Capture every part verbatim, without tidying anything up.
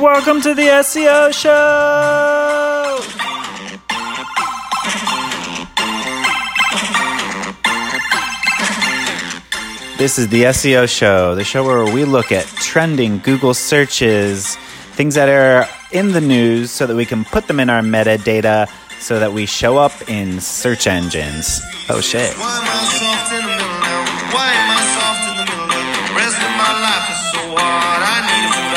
Welcome to the S E O Show! This is the S E O Show, the show where we look at trending Google searches, things that are in the news so that we can put them in our metadata so that we show up in search engines. Oh shit. Why am I soft in the middle now? Why am I soft in the middle now? The rest of my life is so hard. I need a good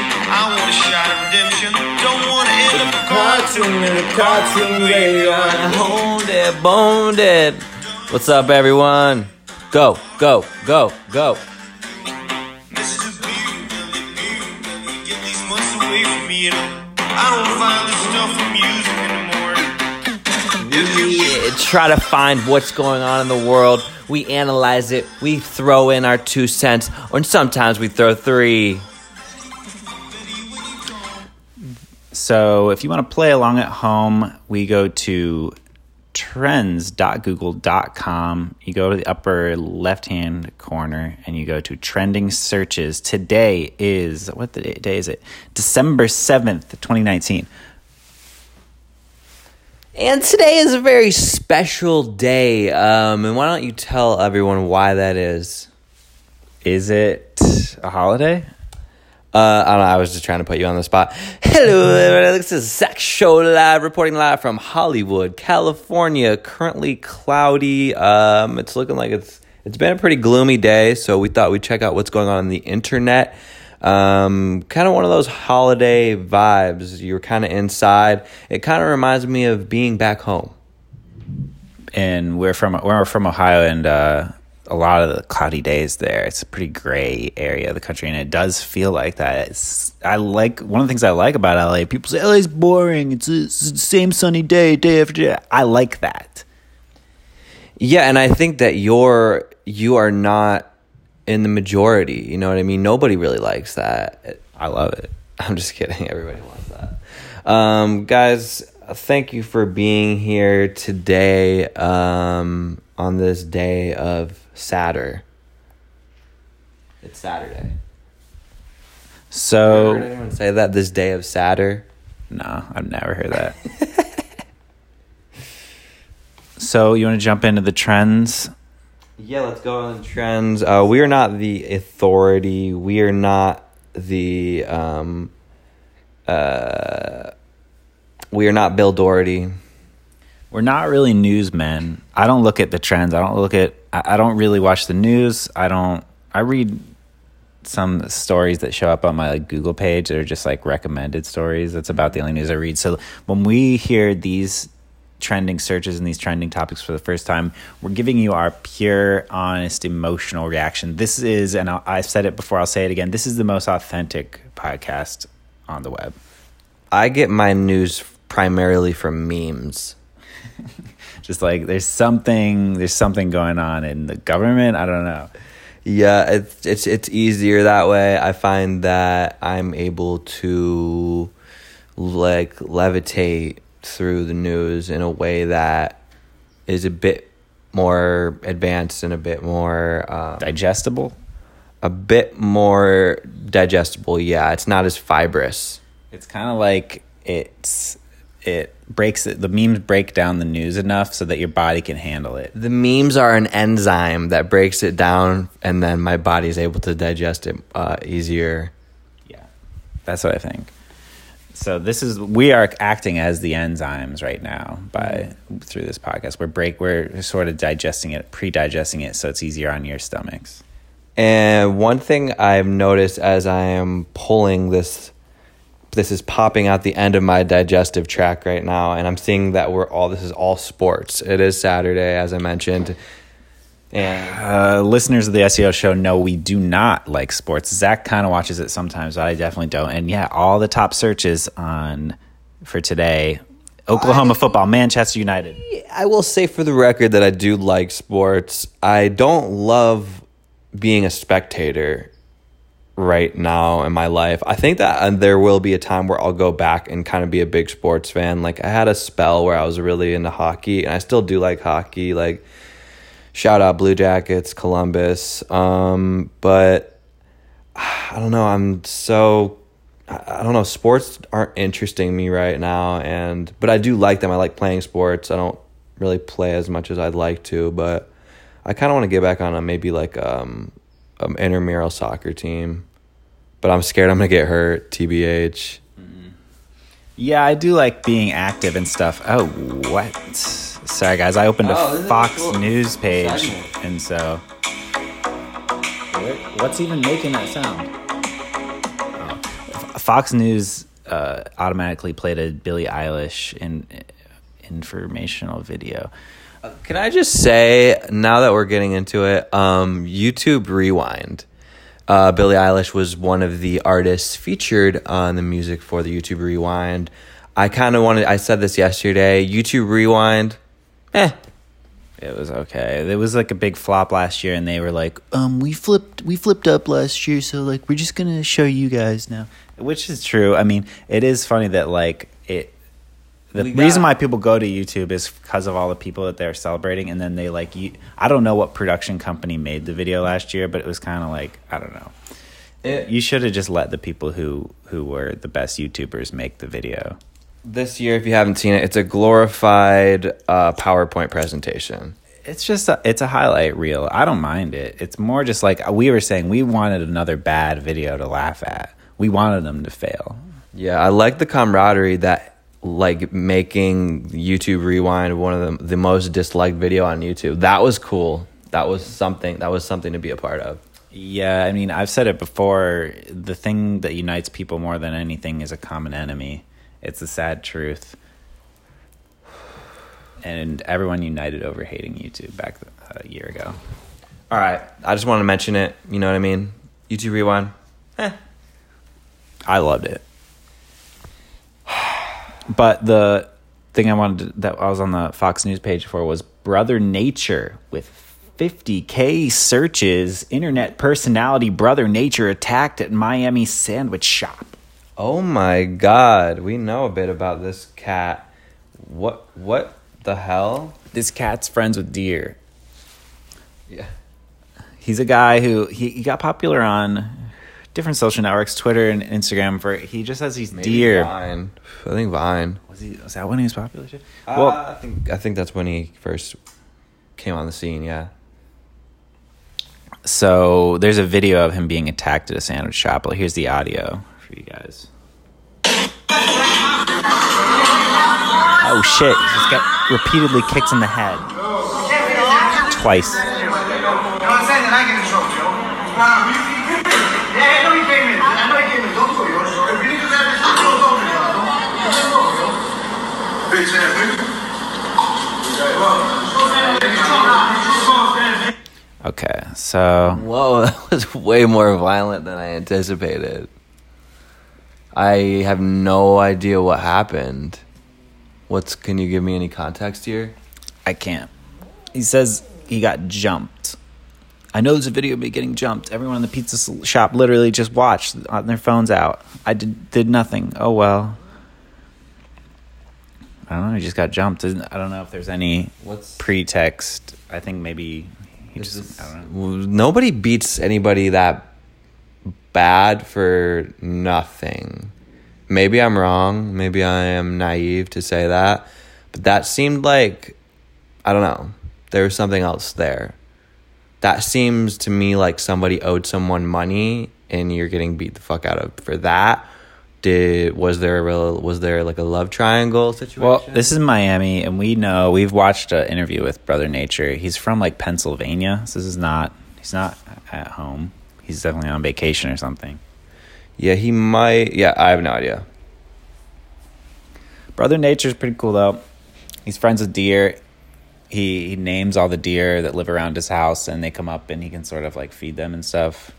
opportunity. I want a shot of redemption. Don't want to end up a cartoon in a cartoon rayon. Hold it, bone it. What's up, everyone? Go, go, go, go. We try to find what's going on in the world. We analyze it. We throw in our two cents, or sometimes we throw three. So if you want to play along at home, we go to trends dot google dot com. You go to the upper left-hand corner and you go to trending searches. Today is, what day is it? December seventh, twenty nineteen. And today is a very special day, um, and why don't you tell everyone why that is? Is it a holiday? Uh, I don't know, I was just trying to put you on the spot. Hello, everybody, this is Zach Show Live, reporting live from Hollywood, California. Currently cloudy, um, it's looking like it's it's been a pretty gloomy day, so we thought we'd check out what's going on on the internet. Um, kind of one of those holiday vibes. You're kind of inside. It kind of reminds me of being back home. And we're from we're from Ohio, and uh, a lot of the cloudy days there. It's a pretty gray area of the country, and it does feel like that. It's, I like one of the things I like about L A. People say L A's boring. It's, it's the same sunny day, day after day. I like that. Yeah, and I think that you're you are not in the majority, you know what I mean? Nobody really likes that. I love it. I'm just kidding. Everybody wants that. Um, guys, thank you for being here today um, on this day of Saturday. It's Saturday. So... Have you ever heard anyone say that, this day of Saturday? No, I've never heard that. So you want to jump into the trends? Yeah, let's go on trends. Uh, we are not the authority. We are not the. Um, uh, we are not Bill Doherty. We're not really newsmen. I don't look at the trends. I don't look at. I, I don't really watch the news. I don't. I read some stories that show up on my like Google page that are just like recommended stories. That's about the only news I read. So when we hear these trending searches and these trending topics for the first time, we're giving you our pure, honest, emotional reaction. This is, and I'll, I've said it before, I'll say it again, this is the most authentic podcast on the web. I get my news primarily from memes. Just like there's something, there's something going on in the government. I don't know. Yeah, it's it's it's easier that way. I find that I'm able to like levitate through the news in a way that is a bit more advanced and a bit more um, digestible. A bit more digestible, yeah. It's not as fibrous. It's kind of like it's it breaks it. The memes break down the news enough so that your body can handle it. The memes are an enzyme that breaks it down, and then my body is able to digest it uh, easier. Yeah, that's what I think. So this is we are acting as the enzymes right now by through this podcast. We're break we're sort of digesting it, pre-digesting it, so it's easier on your stomachs. And one thing I've noticed as I am pulling this, this is popping out the end of my digestive tract right now, and I'm seeing that we're all this is all sports. It is Saturday, as I mentioned. And uh, listeners of the S E O Show know we do not like sports. Zach kind of watches it sometimes, but I definitely don't. And yeah, all the top searches on for today: Oklahoma I, football, Manchester United. I will say for the record that I do like sports. I don't love being a spectator right now in my life. I think that there will be a time where I'll go back and kind of be a big sports fan. Like I had a spell where I was really into hockey, and I still do like hockey. Like, shout out Blue Jackets, Columbus. Um, but I don't know. I'm so I don't know, sports aren't interesting me right now, and but I do like them. I like playing sports. I don't really play as much as I'd like to, but I kind of want to get back on a maybe like um an intramural soccer team, but I'm scared I'm gonna get hurt, T B H. Yeah, I do like being active and stuff. Oh, what? Sorry, guys. I opened a oh, Fox cool. News page, Simon. And so... What's even making that sound? Oh. Fox News uh, automatically played a Billie Eilish in, informational video. Uh, can I just say, now that we're getting into it, um, YouTube Rewind. Uh, Billie Eilish was one of the artists featured on the music for the YouTube Rewind. I kind of wanted, I said this yesterday, YouTube Rewind, eh. It was okay. It was like a big flop last year, and they were like, um, we flipped, we flipped up last year, so like, we're just going to show you guys now. Which is true. I mean, it is funny that like, it, the we reason got- why people go to YouTube is because of all the people that they're celebrating, and then they like, you, I don't know what production company made the video last year, but it was kind of like, I don't know. It, you should have just let the people who, who were the best YouTubers make the video. This year, if you haven't seen it, it's a glorified uh, PowerPoint presentation. It's just, a, it's a highlight reel. I don't mind it. It's more just like we were saying, we wanted another bad video to laugh at. We wanted them to fail. Yeah, I like the camaraderie that, like making YouTube Rewind one of the, the most disliked video on YouTube. That was cool. That was something. That was something to be a part of. Yeah, I mean, I've said it before. The thing that unites people more than anything is a common enemy. It's a sad truth. And everyone united over hating YouTube back a year ago. All right, I just wanted to mention it. You know what I mean? YouTube Rewind. Eh. I loved it. But the thing I wanted to, that I was on the Fox News page for was Brother Nature with fifty thousand searches. Internet personality Brother Nature attacked at Miami sandwich shop. Oh my God! We know a bit about this cat. What? What the hell? This cat's friends with deer. Yeah, he's a guy who he, he got popular on different social networks, Twitter and Instagram. For he just has these Maybe deer. Vine. I think Vine. Was he? Was that when he was popular? Uh, well, I think I think that's when he first came on the scene. Yeah. So there's a video of him being attacked at a sandwich shop. Well, here's the audio. You guys. Oh shit, he's got repeatedly kicked in the head. Twice. Okay, so. Whoa, that was way more violent than I anticipated. I have no idea what happened. What's? Can you give me any context here? I can't. He says he got jumped. I know there's a video of me getting jumped. Everyone in the pizza shop literally just watched on their phones out. I did did nothing. Oh, well. I don't know. He just got jumped. I don't know if there's any What's, pretext. I think maybe he just... This, I don't know. Nobody beats anybody that... bad for nothing. Maybe I'm wrong. Maybe I am naive to say that. But that seemed like, I don't know, there was something else there. That seems to me like somebody owed someone money and you're getting beat the fuck out of for that. Did was there a real, was there like a love triangle situation? Well, this is Miami, and we know we've watched an interview with Brother Nature. He's from like Pennsylvania. So this is not. He's not at home. He's definitely on vacation or something. Yeah, he might. Yeah, I have no idea. Brother Nature's pretty cool, though. He's friends with deer. He, he names all the deer that live around his house, and they come up, and he can sort of, like, feed them and stuff.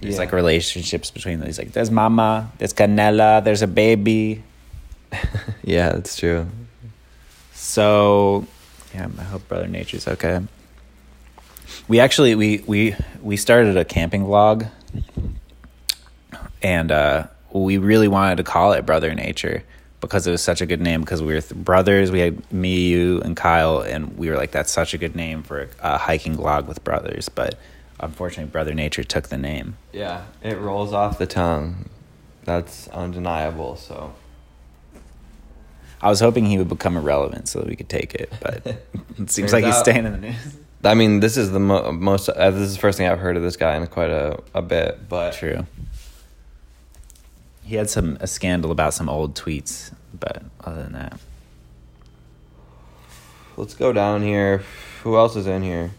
There's, yeah. like, relationships between them. He's like, there's mama, there's Canela, there's a baby. Yeah, that's true. So, yeah, I hope Brother Nature's okay. We actually we, we we started a camping vlog, and uh, we really wanted to call it Brother Nature because it was such a good name. Because we were th- brothers, we had me, you, and Kyle, and we were like, "That's such a good name for a, a hiking vlog with brothers." But unfortunately, Brother Nature took the name. Yeah, it rolls off the tongue. That's undeniable, so. I was hoping he would become irrelevant so that we could take it, but it seems like he's out, staying in the news. I mean, this is the mo- most, uh, this is the first thing I've heard of this guy in quite a, a bit, but. True. He had some a scandal about some old tweets, but other than that. Let's go down here. Who else is in here?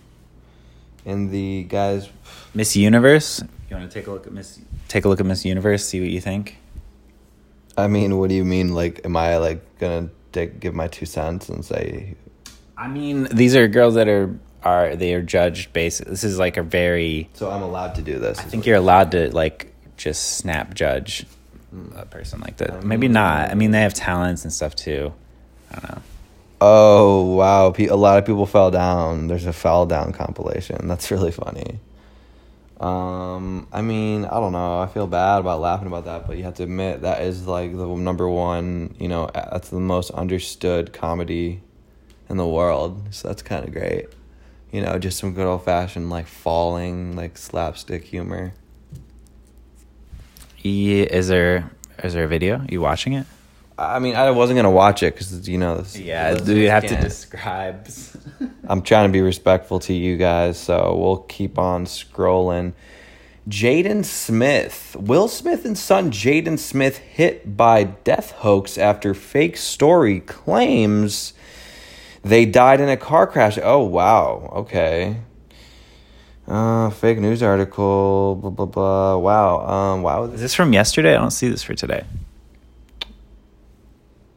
In the guys. Miss Universe? You want to take a look at Miss Take a look at Miss Universe, see what you think? I mean, what do you mean? Like, am I, like, going to give my two cents and say... I mean, these are girls that are... are they are judged based... This is, like, a very... So I'm allowed to do this? I think you're allowed to, like, just snap judge a person like that. Maybe not. I mean, they have talents and stuff, too. I don't know. Oh, wow. A lot of people fell down. There's a fall down compilation. That's really funny. Um, I mean, I don't know. I feel bad about laughing about that, but you have to admit that is like the number one, you know, that's the most understood comedy in the world. So that's kind of great. You know, just some good old fashioned, like falling, like slapstick humor. Yeah, is there, is there a video? Are you watching it? I mean, I wasn't going to watch it because, you know. This, yeah, do you have can't. to describe? I'm trying to be respectful to you guys, so we'll keep on scrolling. Jaden Smith. Will Smith and son Jaden Smith hit by death hoax after fake story claims they died in a car crash. Oh, wow. Okay. Uh, fake news article, blah, blah, blah. Wow. Um, wow. Is this from yesterday? I don't see this for today.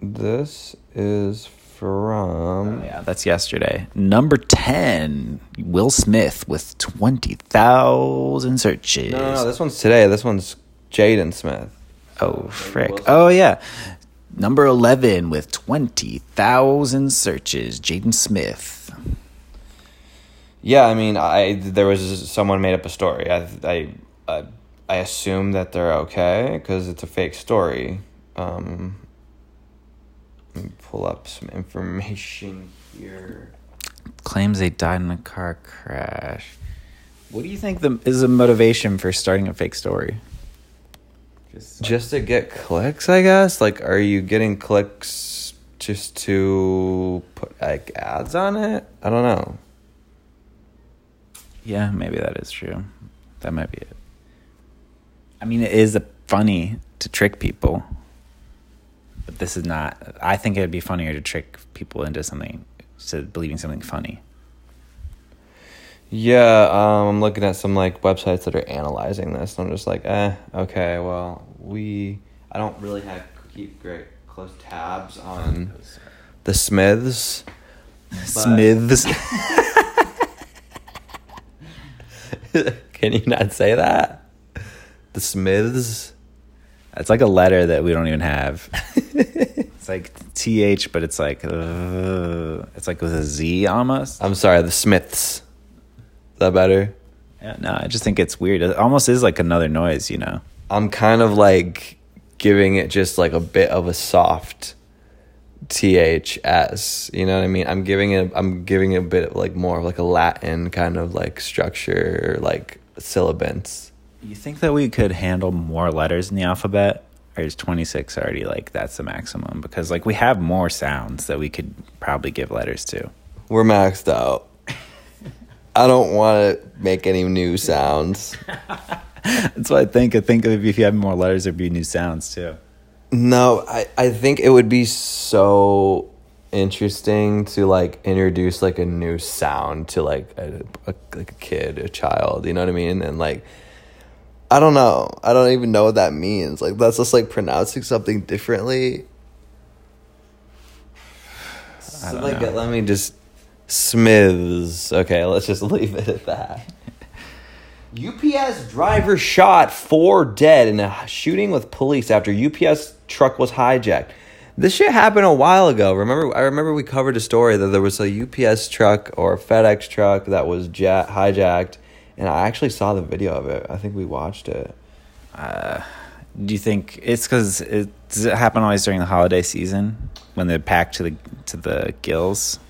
This is from... Oh, yeah, that's yesterday. Number ten, Will Smith with twenty thousand searches. No, no, no, this one's today. This one's Jaden Smith. Oh, frick. Oh, yeah. Number eleven with twenty thousand searches, Jaden Smith. Yeah, I mean, I there was... Someone made up a story. I, I, I, I assume that they're okay because it's a fake story. Um... Let me pull up some information here. Claims they died in a car crash. What do you think the, is the motivation for starting a fake story? Just, like, just to get clicks, I guess? Like, are you getting clicks just to put, like, ads on it? I don't know. Yeah, maybe that is true. That might be it. I mean, it is funny to trick people. But this is not... I think it would be funnier to trick people into something, to believing something funny. Yeah, um, I'm looking at some, like, websites that are analyzing this, and I'm just like, eh, okay, well, we... I don't really have keep great close tabs on the Smiths. Smiths. Can you not say that? The Smiths. It's like a letter that we don't even have. It's like T H, but it's like, uh, it's like with a Z almost. I'm sorry, the Smiths. Is that better? Yeah, no, I just think it's weird. It almost is like another noise, you know? I'm kind of like giving it just like a bit of a soft T H S, you know what I mean? I'm giving it, I'm giving it a bit of like more of like a Latin kind of like structure, like syllabants. You think that we could handle more letters in the alphabet, or is twenty-six already like that's the maximum? Because like we have more sounds that we could probably give letters to. We're maxed out. I don't want to make any new sounds. That's what I think. I think if you have more letters, there'd be new sounds too. No, I, I think it would be so interesting to like introduce like a new sound to like a, a like a kid, a child. You know what I mean? And like. I don't know. I don't even know what that means. Like, that's just, like, pronouncing something differently. I don't like, know. Let me just... Smiths. Okay, let's just leave it at that. U P S driver shot, four dead in a shooting with police after U P S truck was hijacked. This shit happened a while ago. Remember, I remember we covered a story that there was a U P S truck or a FedEx truck that was ja- hijacked. And I actually saw the video of it. I think we watched it. Uh, do you think it's because it does it happen always during the holiday season when they're packed to the to the gills?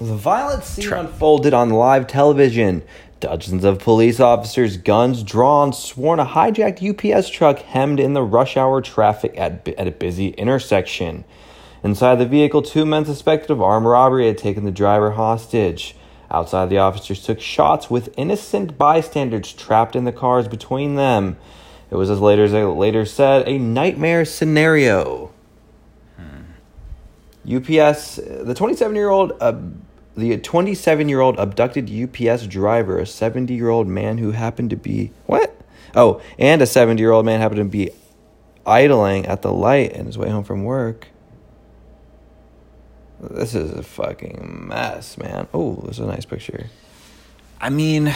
The violent scene Try. unfolded on live television. Dozens of police officers, guns drawn, sworn a hijacked U P S truck hemmed in the rush hour traffic at, at a busy intersection. Inside the vehicle, two men suspected of armed robbery had taken the driver hostage. Outside, the officers took shots with innocent bystanders trapped in the cars between them. It was, as later as they later said, a nightmare scenario. Hmm. U P S, the twenty-seven-year-old... Uh, The twenty-seven-year-old abducted U P S driver, a seventy-year-old man who happened to be... What? Oh, and a seventy-year-old man happened to be idling at the light on his way home from work. This is a fucking mess, man. Oh, this is a nice picture. I mean...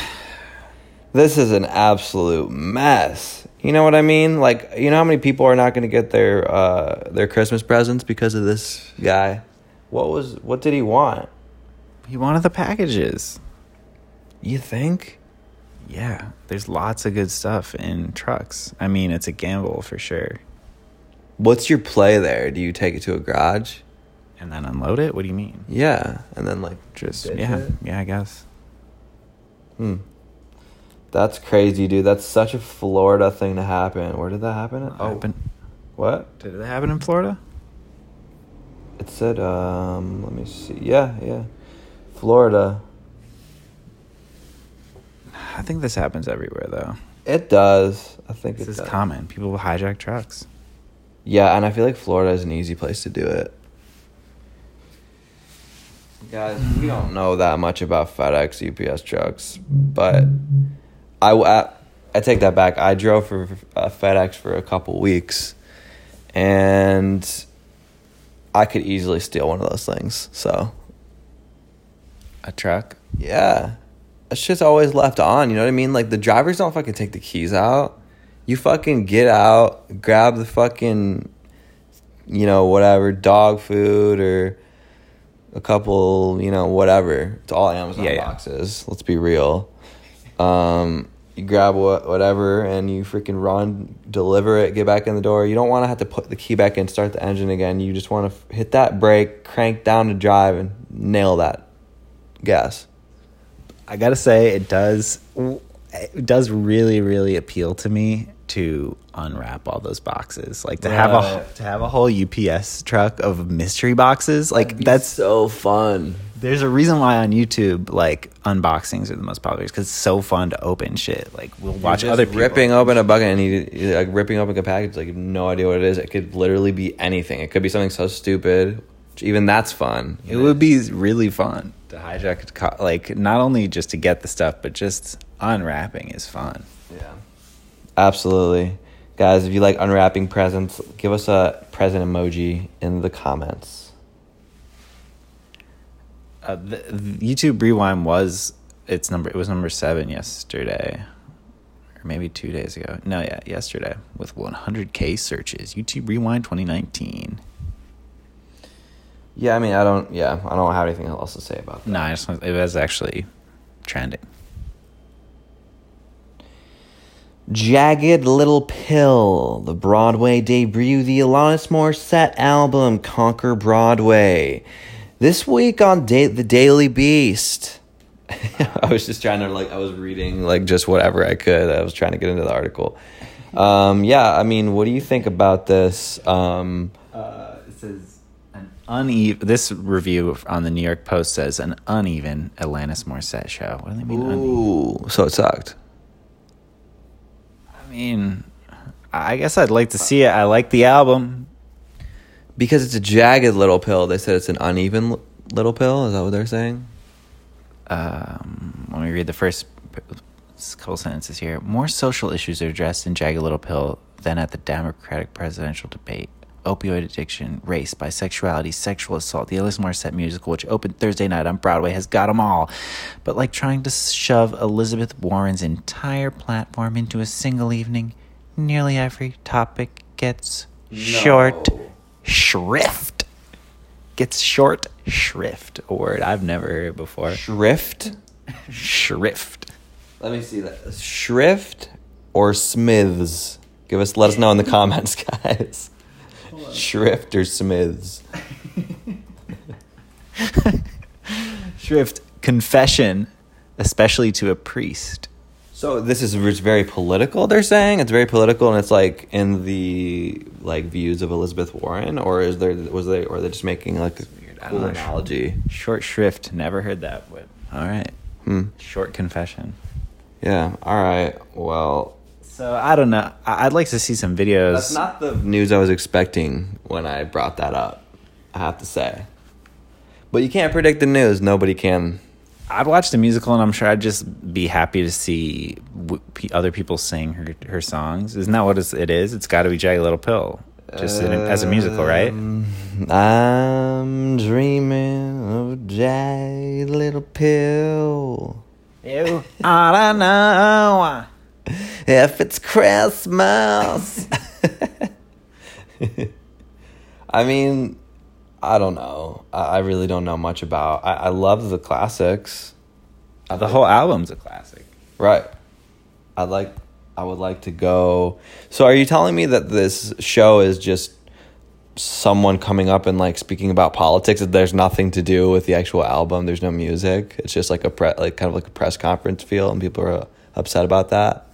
This is an absolute mess. You know what I mean? Like, you know how many people are not going to get their uh, their Christmas presents because of this guy? What was? What did he want? He wanted the packages. You think? Yeah. There's lots of good stuff in trucks. I mean, it's a gamble for sure. What's your play there? Do you take it to a garage? And then unload it? What do you mean? Yeah. And then, like, just... Yeah. It? Yeah, I guess. Hmm. That's crazy, dude. That's such a Florida thing to happen. Where did that happen? It oh. Happened. What? Did it happen in Florida? It said, um... let me see. Yeah, yeah. Florida. I think this happens everywhere, though. It does. I think this it is does. Common. People will hijack trucks. Yeah, and I feel like Florida is an easy place to do it. Guys, we don't know that much about FedEx, U P S trucks, but I, I, I take that back. I drove for uh, FedEx for a couple weeks, and I could easily steal one of those things, so... A truck? Yeah. That shit's always left on, you know what I mean? Like, the drivers don't fucking take the keys out. You fucking get out, grab the fucking, you know, whatever, dog food or a couple, you know, whatever. It's all Amazon yeah, boxes. Yeah. Let's be real. Um, you grab what whatever and you freaking run, deliver it, get back in the door. You don't want to have to put the key back in, start the engine again. You just want to f- hit that brake, crank down to drive, and nail that. Gas. I gotta say, it does it does really really appeal to me to unwrap all those boxes, like to right. have a to have a whole U P S truck of mystery boxes. Like, that's so fun. There's a reason why on YouTube, like, unboxings are the most popular, because it's so fun to open shit. Like, we'll watch just other people ripping open a bucket and you, like, ripping open a package, like, you have no idea what it is. It could literally be anything. It could be something so stupid. Even that's fun. It would be really fun to hijack, like, not only just to get the stuff, but just unwrapping is fun. Yeah, absolutely. Guys, if you like unwrapping presents, give us a present emoji in the comments. Uh, the, the YouTube Rewind was its number. It was number seven yesterday. Maybe two days ago. No, yeah, yesterday. With one hundred thousand searches. YouTube Rewind twenty nineteen. Yeah, I mean, I don't. Yeah, I don't have anything else to say about that. No, I just it was actually trending. Jagged Little Pill, the Broadway debut, the Alanis Morissette album, Conquer Broadway. This week on da- the Daily Beast, I was just trying to like I was reading like just whatever I could. I was trying to get into the article. Um, yeah, I mean, what do you think about this? Um, uh, it says. Uneven. This review on the New York Post says an uneven Alanis Morissette show. What do they mean? Ooh, uneven? So it sucked. I mean, I guess I'd like to see it. I like the album because it's a jagged little pill. They said it's an uneven little pill. Is that what they're saying? Um, let me read the first couple sentences here. More social issues are addressed in Jagged Little Pill than at the Democratic presidential debate. Opioid addiction, race, bisexuality, sexual assault. The Alanis Morissette musical, which opened Thursday night on Broadway, has got them all. But like trying to shove Elizabeth Warren's entire platform into a single evening, nearly every topic gets no. short shrift. Gets short shrift. A word I've never heard before. Shrift? Shrift. Let me see that. Shrift or Smiths? Give us, let us know in the comments, guys. Shrift or Smiths? Shrift confession especially to a priest. So this is it's very political, they're saying? It's very political, and it's like in the like views of Elizabeth Warren, or is there was they or are they just making like a weird cool analogy? Short shrift, never heard that, but all right. Hmm. Short confession. Yeah, all right. Well, so I don't know. I'd like to see some videos. That's not the news I was expecting when I brought that up, I have to say. But you can't predict the news, nobody can. I've watched a musical, and I'm sure I'd just be happy to see w- p- other people sing her, her songs. Isn't that what it's, it is? It's got to be Jagged Little Pill, just um, in, as a musical, right? I'm dreaming of Jagged Little Pill. You ought to know if it's Christmas. I mean... I don't know. I really don't know much about. I, I love the classics. I the think, whole album's a classic, right? I like. I would like to go. So, are you telling me that this show is just someone coming up and like speaking about politics? That there's nothing to do with the actual album. There's no music. It's just like a pre- like kind of like a press conference feel, and people are upset about that.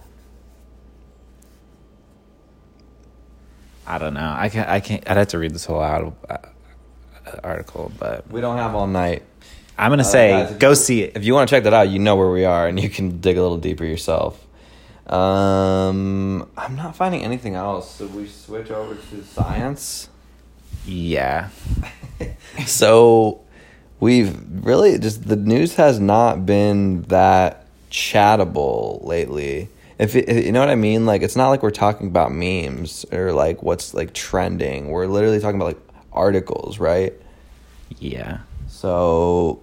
I don't know. I can't. I can't. I'd have to read this whole album. article, but we don't have all night. I'm gonna uh, say guys, go you, see it if you want to check that out. You know where we are, and you can dig a little deeper yourself. um I'm not finding anything else. So we switch over to science. Yeah. So we've really just the news has not been that chattable lately. If it, you know what I mean, like it's not like we're talking about memes or like what's like trending. We're literally talking about like articles, right? Yeah. So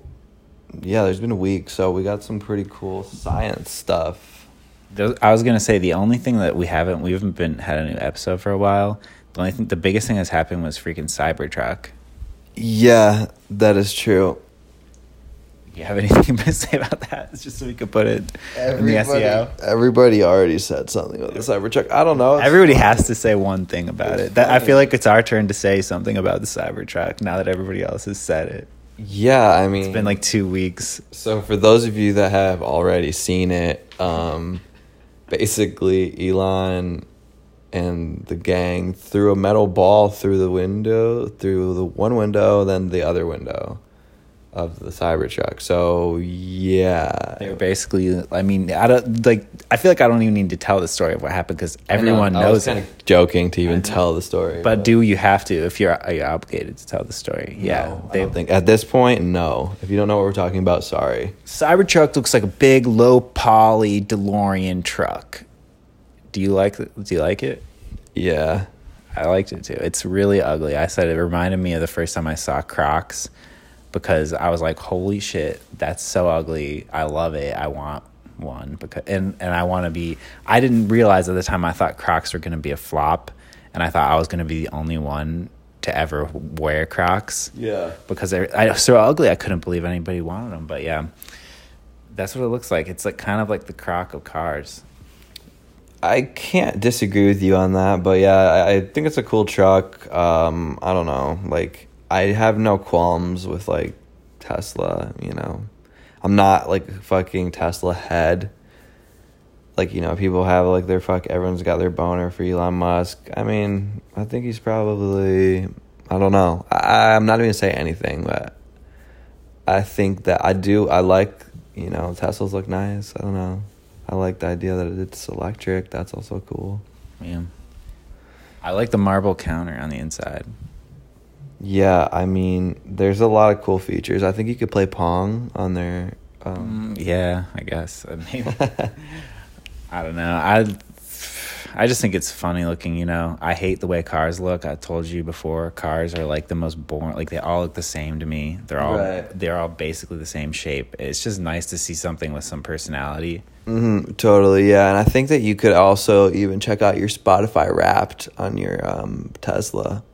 yeah, there's been a week, so we got some pretty cool science stuff. Those, I was gonna say the only thing that we haven't we haven't been had a new episode for a while. The only thing, the biggest thing that's happened was freaking Cybertruck. Yeah, that is true. You have anything to say about that? It's just so we could put it everybody, in the S E O. Everybody already said something about the Cybertruck. I don't know. It's everybody funny. Has to say one thing about it's it. That, I feel like it's our turn to say something about the Cybertruck now that everybody else has said it. Yeah, I mean... It's been like two weeks. So for those of you that have already seen it, um, basically Elon and the gang threw a metal ball through the window, through the one window, then the other window of the Cybertruck. So yeah, they're basically, I mean, I don't like, I feel like I don't even need to tell the story of what happened because everyone I know, knows I was kind it. Of joking to even tell the story, but, but do you have to if you're, you're obligated to tell the story? Yeah, no, they I don't think at this point. No, if you don't know what we're talking about, sorry. Cybertruck looks like a big low poly DeLorean truck. Do you like do you like it? Yeah, I liked it too. It's really ugly. I said it reminded me of the first time I saw Crocs. Because I was like, holy shit, that's so ugly. I love it. I want one. Because and, and I want to be... I didn't realize at the time I thought Crocs were going to be a flop. And I thought I was going to be the only one to ever wear Crocs. Yeah. Because they were so ugly, I couldn't believe anybody wanted them. But yeah, that's what it looks like. It's like kind of like the Croc of cars. I can't disagree with you on that. But yeah, I, I think it's a cool truck. Um, I don't know. Like... I have no qualms with, like, Tesla, you know. I'm not, like, a fucking Tesla head. Like, you know, people have, like, their fuck, everyone's got their boner for Elon Musk. I mean, I think he's probably, I don't know. I, I'm not even going to say anything, but I think that I do, I like, you know, Teslas look nice. I don't know. I like the idea that it's electric. That's also cool. Yeah. I like the marble counter on the inside. Yeah, I mean, there's a lot of cool features. I think you could play Pong on there. Um, mm, yeah, I guess. I mean, I don't know. I I just think it's funny looking, you know. I hate the way cars look. I told you before, cars are like the most boring. Like, they all look the same to me. They're all right. They're all basically the same shape. It's just nice to see something with some personality. Mm-hmm, totally, yeah. And I think that you could also even check out your Spotify Wrapped on your um, Tesla.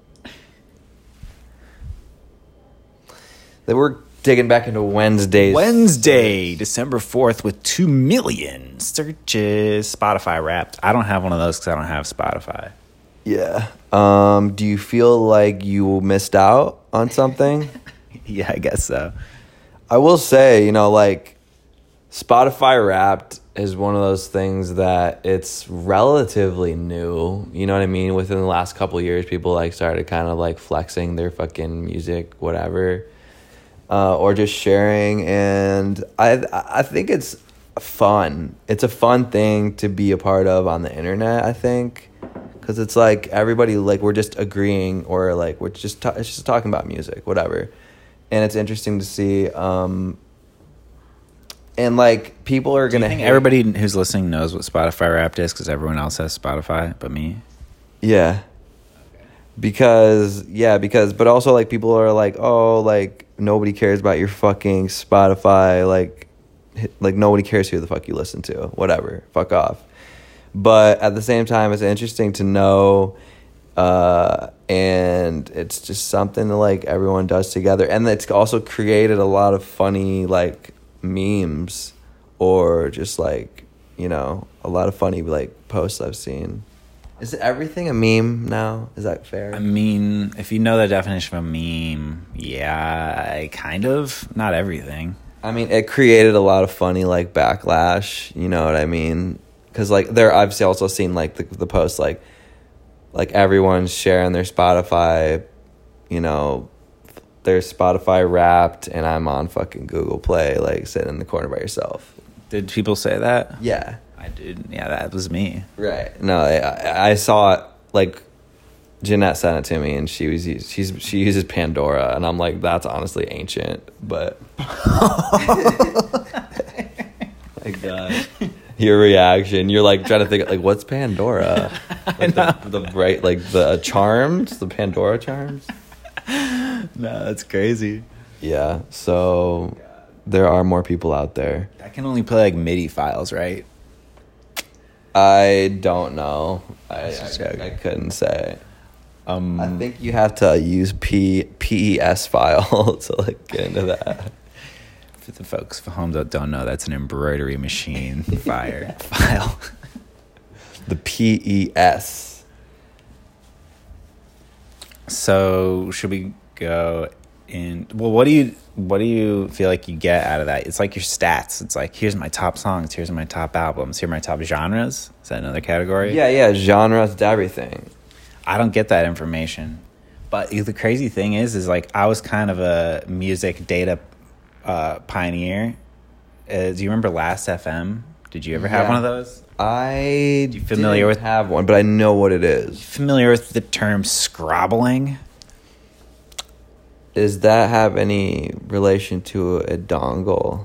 That we're digging back into Wednesdays. Wednesday, December fourth, with two million searches. Spotify Wrapped. I don't have one of those because I don't have Spotify. Yeah. Um, do you feel like you missed out on something? Yeah, I guess so. I will say, you know, like, Spotify Wrapped is one of those things that it's relatively new. You know what I mean? Within the last couple of years, people like started kind of like flexing their fucking music, whatever, uh, or just sharing. And I I think it's fun. It's a fun thing to be a part of on the internet, I think, because it's like everybody, like, we're just agreeing, or like we're just ta- it's just talking about music, whatever. And it's interesting to see. Um, And, like, people are going to... Everybody who's listening knows what Spotify Wrapped is because everyone else has Spotify but me? Yeah. Okay. Because, yeah, because... But also, like, people are like, oh, like, nobody cares about your fucking Spotify. Like, like nobody cares who the fuck you listen to. Whatever. Fuck off. But at the same time, it's interesting to know... Uh, and it's just something that, like, everyone does together. And it's also created a lot of funny, like... memes, or just like, you know, a lot of funny like posts I've seen. Is everything a meme now? Is that fair? I mean, if you know the definition of a meme, yeah, I kind of, not everything. I mean, it created a lot of funny like backlash, you know what I mean? Because like there, I've also seen like the, the posts like, like everyone's sharing their Spotify, you know, there's Spotify Wrapped, and I'm on fucking Google Play, like, sitting in the corner by yourself. Did people say that? Yeah. I did. Yeah, that was me. Right. No, I, I saw it, like, Jeanette sent it to me, and she was she's she uses Pandora, and I'm like, that's honestly ancient, but... My God. Your reaction, you're, like, trying to think, like, what's Pandora? Like, the, the bright, like, the charms? The Pandora charms? No, that's crazy. Yeah, so there are more people out there. I can only play like MIDI files, right? I don't know. I I, I couldn't say. Um, I think you have to use P PES file to like get into that. For the folks at home that don't know, that's an embroidery machine fire file. The P E S. So should we go in? Well, what do you what do you feel like you get out of that? It's like your stats. It's like, here's my top songs, here's my top albums, here are my top genres. Is that another category? Yeah, yeah, genres to everything. I don't get that information. But the crazy thing is, is like I was kind of a music data uh, pioneer. Uh, do you remember Last F M? Did you ever have yeah. one of those? I you familiar didn't with, have one, but I know what it is. Familiar with the term scrobbling? Does that have any relation to a dongle?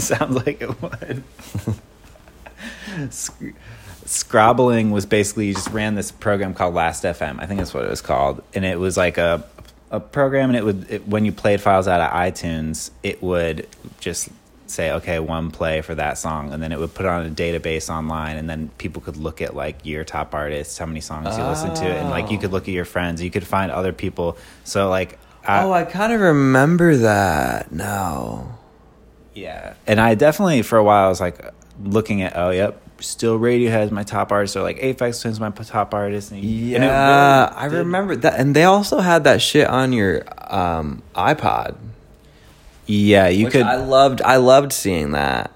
Sounds like it would. Sc- scrobbling was basically, you just ran this program called Last F M. I think that's what it was called. And it was like a a program, and it would it, when you played files out of iTunes, it would just... say, okay, one play for that song, and then it would put on a database online, and then people could look at like your top artists, how many songs oh. you listened to, and like you could look at your friends, you could find other people. So like I, oh I kind of remember that now. Yeah, and I definitely for a while I was like looking at oh yep still Radiohead's my top artist, or like Aphex Twin's my top artist, and yeah, and it really I did. Remember that. And they also had that shit on your um iPod. Yeah, you Which could. I loved. I loved seeing that.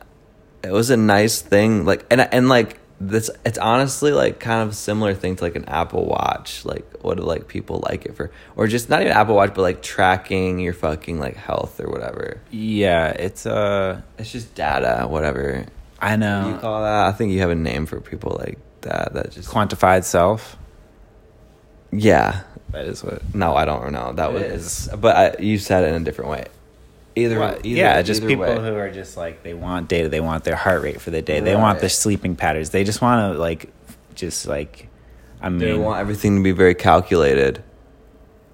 It was a nice thing. Like and and like this. It's honestly like kind of a similar thing to like an Apple Watch. Like what do like people like it for? Or just not even Apple Watch, but like tracking your fucking like health or whatever. Yeah, it's uh it's just data, whatever. I know. What do you call that? I think you have a name for people like that. That just quantified self. Yeah, that is what. No, I don't know. That it was. Is. But I, you said it in a different way. Either, well, either yeah just either people way. Who are just like they want data, they want their heart rate for the day, right. They want their sleeping patterns, they just want to like just like I mean they want everything to be very calculated,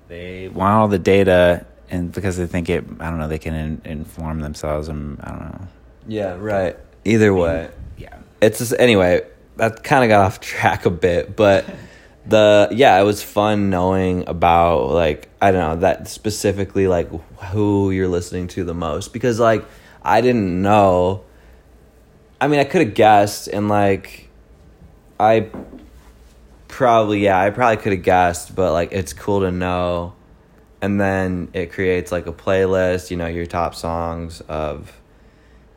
they want all the data, and because they think it I don't know they can in, inform themselves and I don't know yeah right either way I mean, yeah it's just anyway that kind of got off track a bit, but The yeah, it was fun knowing about like I don't know that specifically like who you're listening to the most, because like I didn't know. I mean, I could have guessed, and like I probably yeah I probably could have guessed, but like it's cool to know, and then it creates like a playlist, you know, your top songs of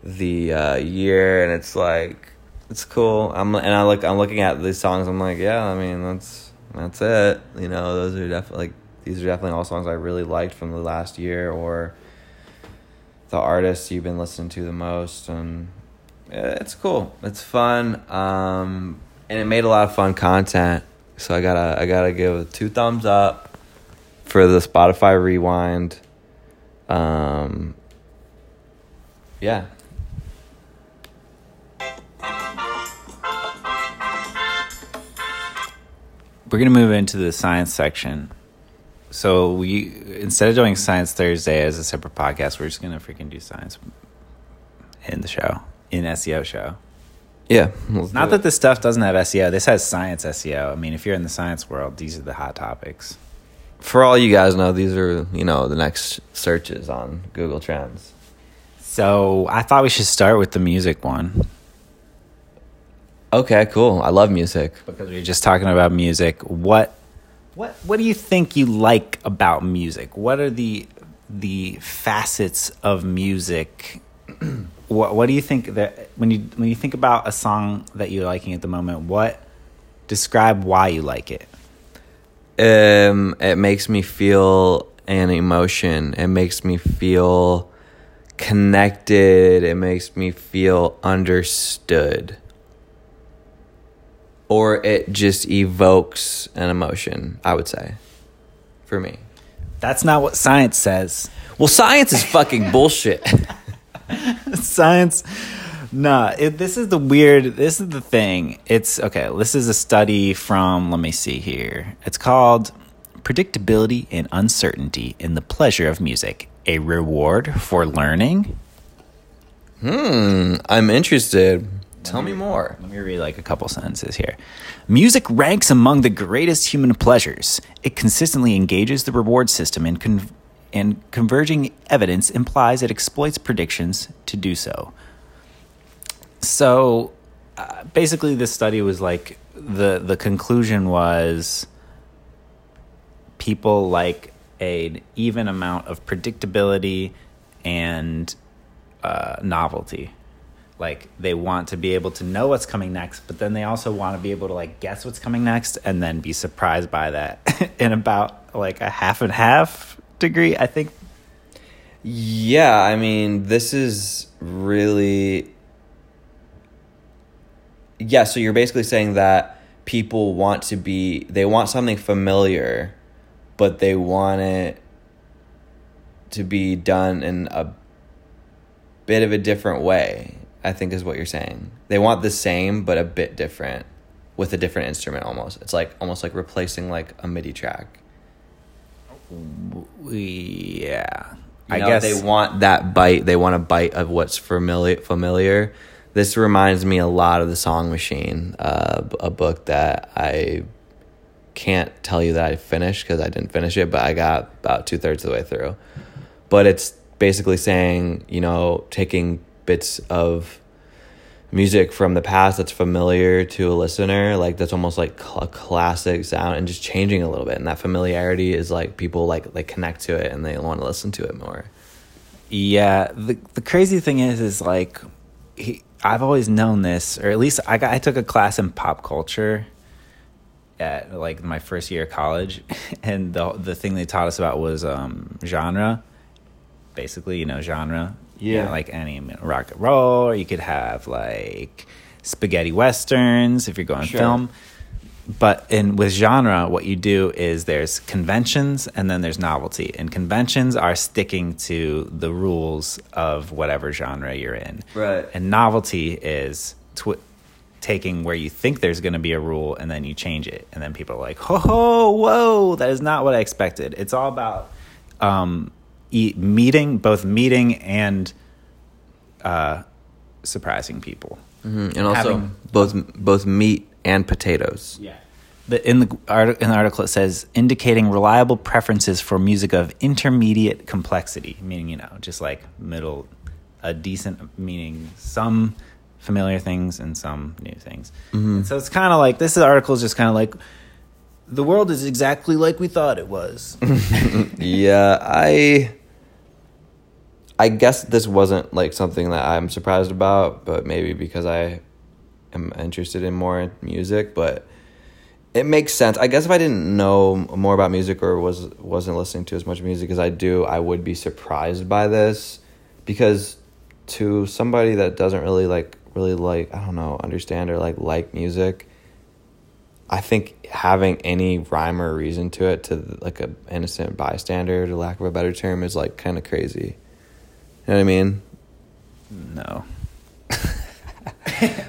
the uh, year, and it's like it's cool. I'm and I look I'm looking at these songs. I'm like, yeah, I mean that's that's it. You know, those are definitely like these are definitely all songs I really liked from the last year, or the artists you've been listening to the most, and it's cool. It's fun, um, and it made a lot of fun content. So I gotta I gotta give two thumbs up for the Spotify Rewind. Um, yeah. We're gonna move into the science section. So we, instead of doing Science Thursday as a separate podcast, we're just going to freaking do science in the show, in S E O show. Yeah. Not that this stuff doesn't have S E O. This has science S E O. I mean, if you're in the science world, these are the hot topics. For all you guys know, these are, you know, the next searches on Google Trends. So I thought we should start with the music one. Okay, cool. I love music. Because we were just talking about music. What? What what do you think you like about music? What are the the facets of music? what what do you think that when you when you think about a song that you're liking at the moment, what describe why you like it? Um, it makes me feel an emotion. It makes me feel connected. It makes me feel understood. Or it just evokes an emotion, I would say, for me. That's not what science says. Well, science is fucking bullshit. Science, nah, it, this is the weird, this is the thing. It's, okay, this is a study from, let me see here. It's called Predictability and Uncertainty in the Pleasure of Music, a Reward for Learning. Hmm, I'm interested. Tell me more. Let me read like a couple sentences here. Music ranks among the greatest human pleasures. It consistently engages the reward system, and con- and converging evidence implies it exploits predictions to do so. So uh, basically this study was like, the, the conclusion was people like an even amount of predictability and uh, novelty. Like, they want to be able to know what's coming next, but then they also want to be able to, like, guess what's coming next and then be surprised by that in about, like, a half and half degree, I think. Yeah, I mean, this is really... Yeah, so you're basically saying that people want to be... They want something familiar, but they want it to be done in a bit of a different way. I think is what you're saying. They want the same, but a bit different, with a different instrument almost. It's like almost like replacing like a MIDI track. Yeah. You I know, guess they want that bite. They want a bite of what's familiar. Familiar. This reminds me a lot of The Song Machine, uh, a book that I can't tell you that I finished because I didn't finish it, but I got about two thirds of the way through. But it's basically saying, you know, taking bits of music from the past that's familiar to a listener, like that's almost like a classic sound, and just changing a little bit, and that familiarity is like people like they connect to it and they want to listen to it more. Yeah, the the crazy thing is is like he, I've always known this, or at least I got, I took a class in pop culture at like my first year of college, and the the thing they taught us about was um, genre, basically, you know, genre. Yeah, you know, like any rock and roll, or you could have like spaghetti westerns if you're going sure. film. But in with genre, what you do is there's conventions and then there's novelty. And conventions are sticking to the rules of whatever genre you're in. Right. And novelty is twi- taking where you think there's going to be a rule and then you change it. And then people are like, ho, ho, whoa, that is not what I expected. It's all about... Um, E- meeting both meeting and uh, surprising people, mm-hmm. and also Having, both both meat and potatoes. Yeah, the, in the art, in the article it says indicating reliable preferences for music of intermediate complexity, meaning you know just like middle, a decent meaning some familiar things and some new things. Mm-hmm. And so it's kind of like this article is just kind of like. The world is exactly like we thought it was. Yeah, I I guess this wasn't like something that I'm surprised about, but maybe because I am interested in more music, but it makes sense. I guess if I didn't know more about music or was, wasn't listening to as much music as I do, I would be surprised by this, because to somebody that doesn't really like, really like, I don't know, understand or like, like music, I think having any rhyme or reason to it, to like a innocent bystander, to lack of a better term, is like kind of crazy. You know what I mean? No.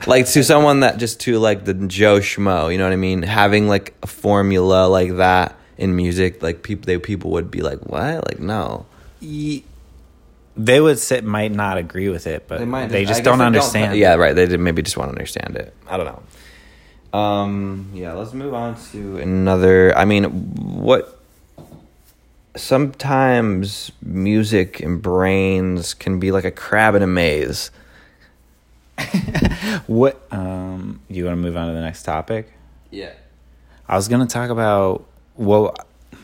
Like to someone that just to like the Joe Schmo, you know what I mean? Having like a formula like that in music, like people, they people would be like, what? Like no. Ye- they would say might not agree with it, but they, might, they just don't they understand. Don't, yeah, right. They maybe just want to understand it. I don't know. Um, yeah, let's move on to another. I mean, what sometimes music and brains can be like a crab in a maze. What, um, you want to move on to the next topic? Yeah. I was going to talk about, well,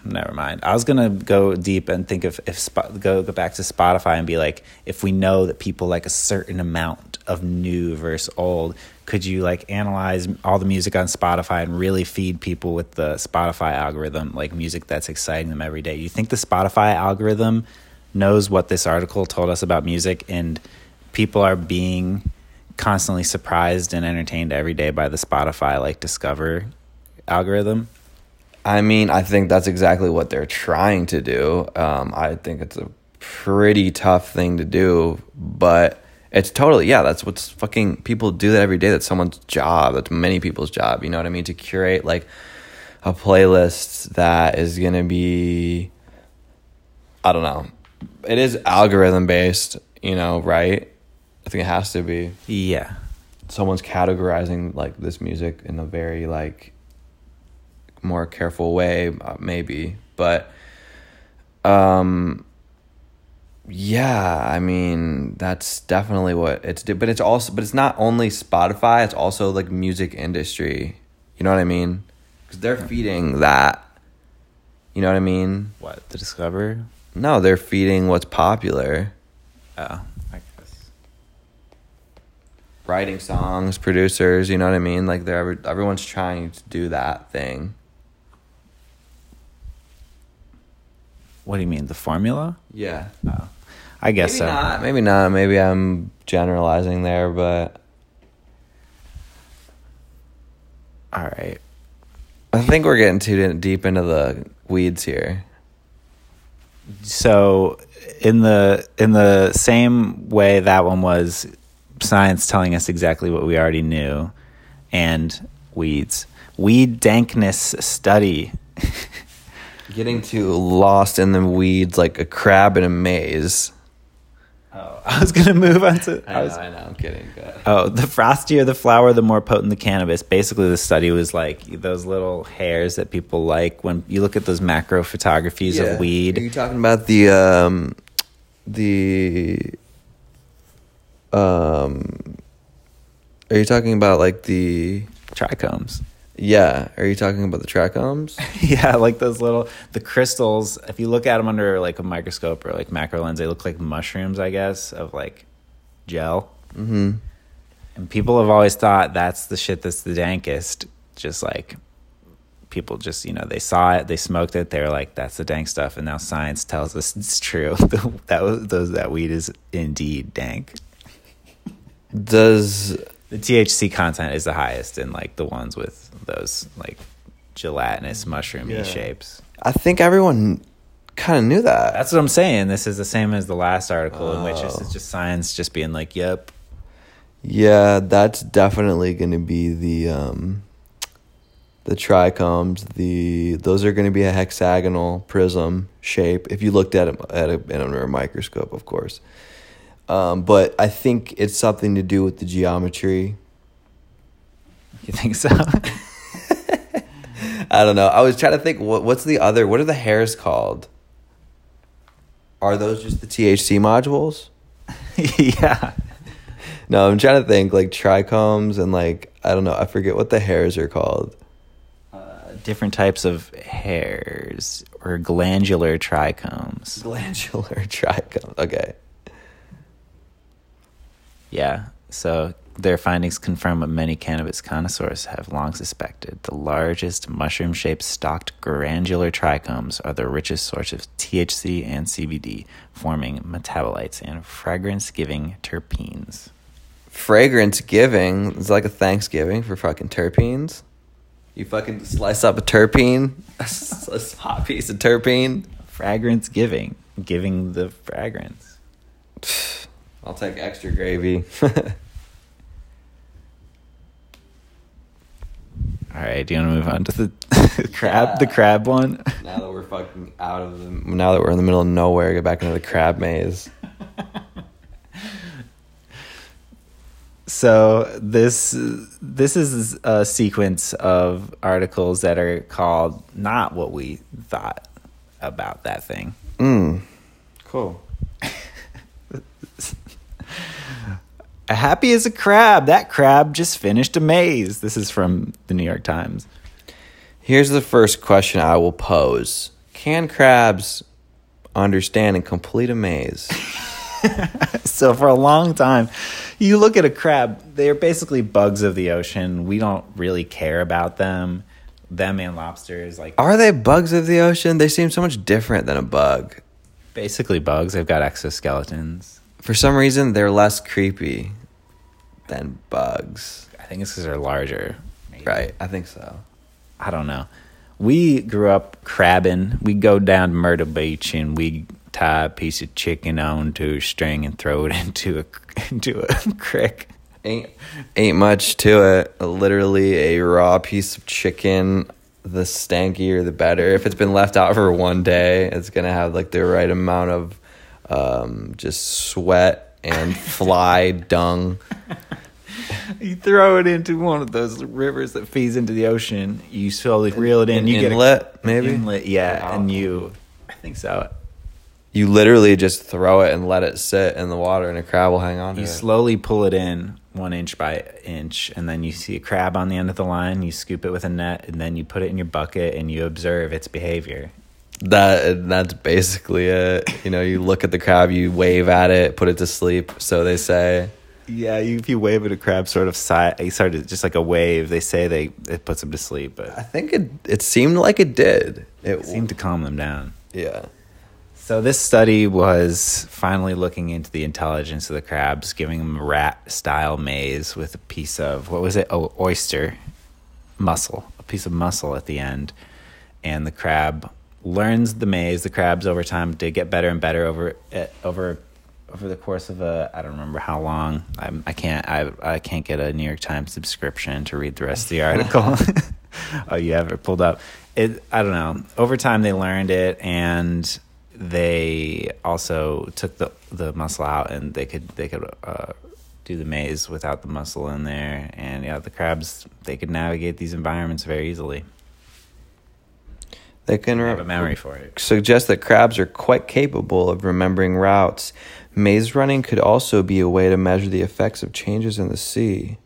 never mind. I was going to go deep and think of if spot, go, go back to Spotify and be like, if we know that people like a certain amount of new versus old, could you like analyze all the music on Spotify and really feed people with the Spotify algorithm, like music that's exciting them every day? You think the Spotify algorithm knows what this article told us about music, and people are being constantly surprised and entertained every day by the Spotify like Discover algorithm? I mean, I think that's exactly what they're trying to do. Um, I think it's a pretty tough thing to do, but it's totally, yeah, that's what's fucking, people do that every day. That's someone's job. That's many people's job. You know what I mean? To curate like a playlist that is going to be, I don't know. It is algorithm based, you know, right? I think it has to be. Yeah. Someone's categorizing like this music in a very like more careful way, maybe, but um yeah, I mean, that's definitely what it's do- but it's also but it's not only Spotify, it's also like music industry. You know what I mean? Cuz they're feeding that. You know what I mean? What? The Discover? No, they're feeding what's popular. Oh. Writing songs, producers, you know what I mean? Like, they're every, everyone's trying to do that thing. What do you mean, the formula? Yeah. Oh, I guess maybe so. Not, maybe not. Maybe I'm generalizing there, but... All right. I think we're getting too deep into the weeds here. So, in the in the same way that one was... science telling us exactly what we already knew, and weeds weed dankness study. Getting too lost in the weeds like a crab in a maze. Oh, I was gonna move on to I, I, know, was, I know I'm kidding. Oh, the frostier the flower, the more potent the cannabis. Basically the study was like those little hairs that people like when you look at those macro photographies, yeah, of weed. Are you talking about the um the Um, are you talking about like the trichomes? Yeah. Are you talking about the trichomes? Yeah, like those little the crystals. If you look at them under like a microscope or like macro lens, they look like mushrooms, I guess, of like gel. Mm-hmm. And people have always thought that's the shit that's the dankest. Just like people just, you know, they saw it, they smoked it, they were like, that's the dank stuff. And now science tells us it's true. that was, those that weed is indeed dank. Does the T H C content is the highest in like the ones with those like gelatinous mushroomy, yeah, shapes? I think everyone kind of knew that. That's what I'm saying. This is the same as the last article, oh, in which it's just science just being like, "Yep, yeah, that's definitely going to be the um, the trichomes. The those are going to be a hexagonal prism shape if you looked at it at a, under a microscope, of course." Um, but I think it's something to do with the geometry. You think so? I don't know. I was trying to think, what, what's the other, what are the hairs called? Are those just the T H C modules? Yeah. No, I'm trying to think, like trichomes and like, I don't know, I forget what the hairs are called. Uh, different types of hairs or glandular trichomes. Glandular trichomes, okay. Yeah, so their findings confirm what many cannabis connoisseurs have long suspected. The largest mushroom-shaped stalked granular trichomes are the richest source of T H C and C B D, forming metabolites and fragrance-giving terpenes. Fragrance-giving? It's like a Thanksgiving for fucking terpenes. You fucking slice up a terpene, a hot piece of terpene. Fragrance-giving. Giving the fragrance. I'll take extra gravy. All right, do you want to move on to the crab, yeah. the crab one? Now that we're fucking out of the, now that we're in the middle of nowhere, get back into the crab maze. So this this is a sequence of articles that are called "Not What We Thought About That Thing." Mm. Cool. Happy as a crab. That crab just finished a maze. This is from the New York Times. Here's the first question I will pose. Can crabs understand and complete a maze? So for a long time, you look at a crab, they're basically bugs of the ocean. We don't really care about them. Them and lobsters. Like, are they bugs of the ocean? They seem so much different than a bug. Basically bugs. They've got exoskeletons. For some reason, they're less creepy than bugs. I think it's because they're larger. Maybe. Right, I think so. I don't know. We grew up crabbing. We'd go down to Myrtle Beach and we'd tie a piece of chicken onto a string and throw it into a into a creek. Ain't, ain't much to it. Literally a raw piece of chicken. The stankier, the better. If it's been left out for one day, it's going to have like the right amount of Um, just sweat and fly dung. You throw it into one of those rivers that feeds into the ocean. You slowly reel it in. An you inlet, get a, maybe? Inlet, yeah. Wow. And you, I think so. You literally just throw it and let it sit in the water, and a crab will hang on to it. You slowly pull it in one inch by inch, and then you see a crab on the end of the line. You scoop it with a net, and then you put it in your bucket, and you observe its behavior. That that's basically it. You know, you look at the crab, you wave at it, put it to sleep. So they say. Yeah, you, if you wave at a crab, sort of side, you sort of just like a wave. They say they it puts them to sleep, but I think it it seemed like it did. It, it seemed to calm them down. Yeah. So this study was finally looking into the intelligence of the crabs, giving them a rat-style maze with a piece of, what was it? Oh, oyster mussel, a piece of mussel at the end, and the crab learns the maze. The crabs over time did get better and better over it, over over the course of a, I don't remember how long. I'm, I can't I I can't get a New York Times subscription to read the rest of the article. Oh, you have it pulled up. It I don't know. Over time they learned it, and they also took the the mussel out, and they could they could uh, do the maze without the mussel in there. And yeah, the crabs, they could navigate these environments very easily. They can re- have a memory for it. Suggest that crabs are quite capable of remembering routes. Maze running could also be a way to measure the effects of changes in the sea,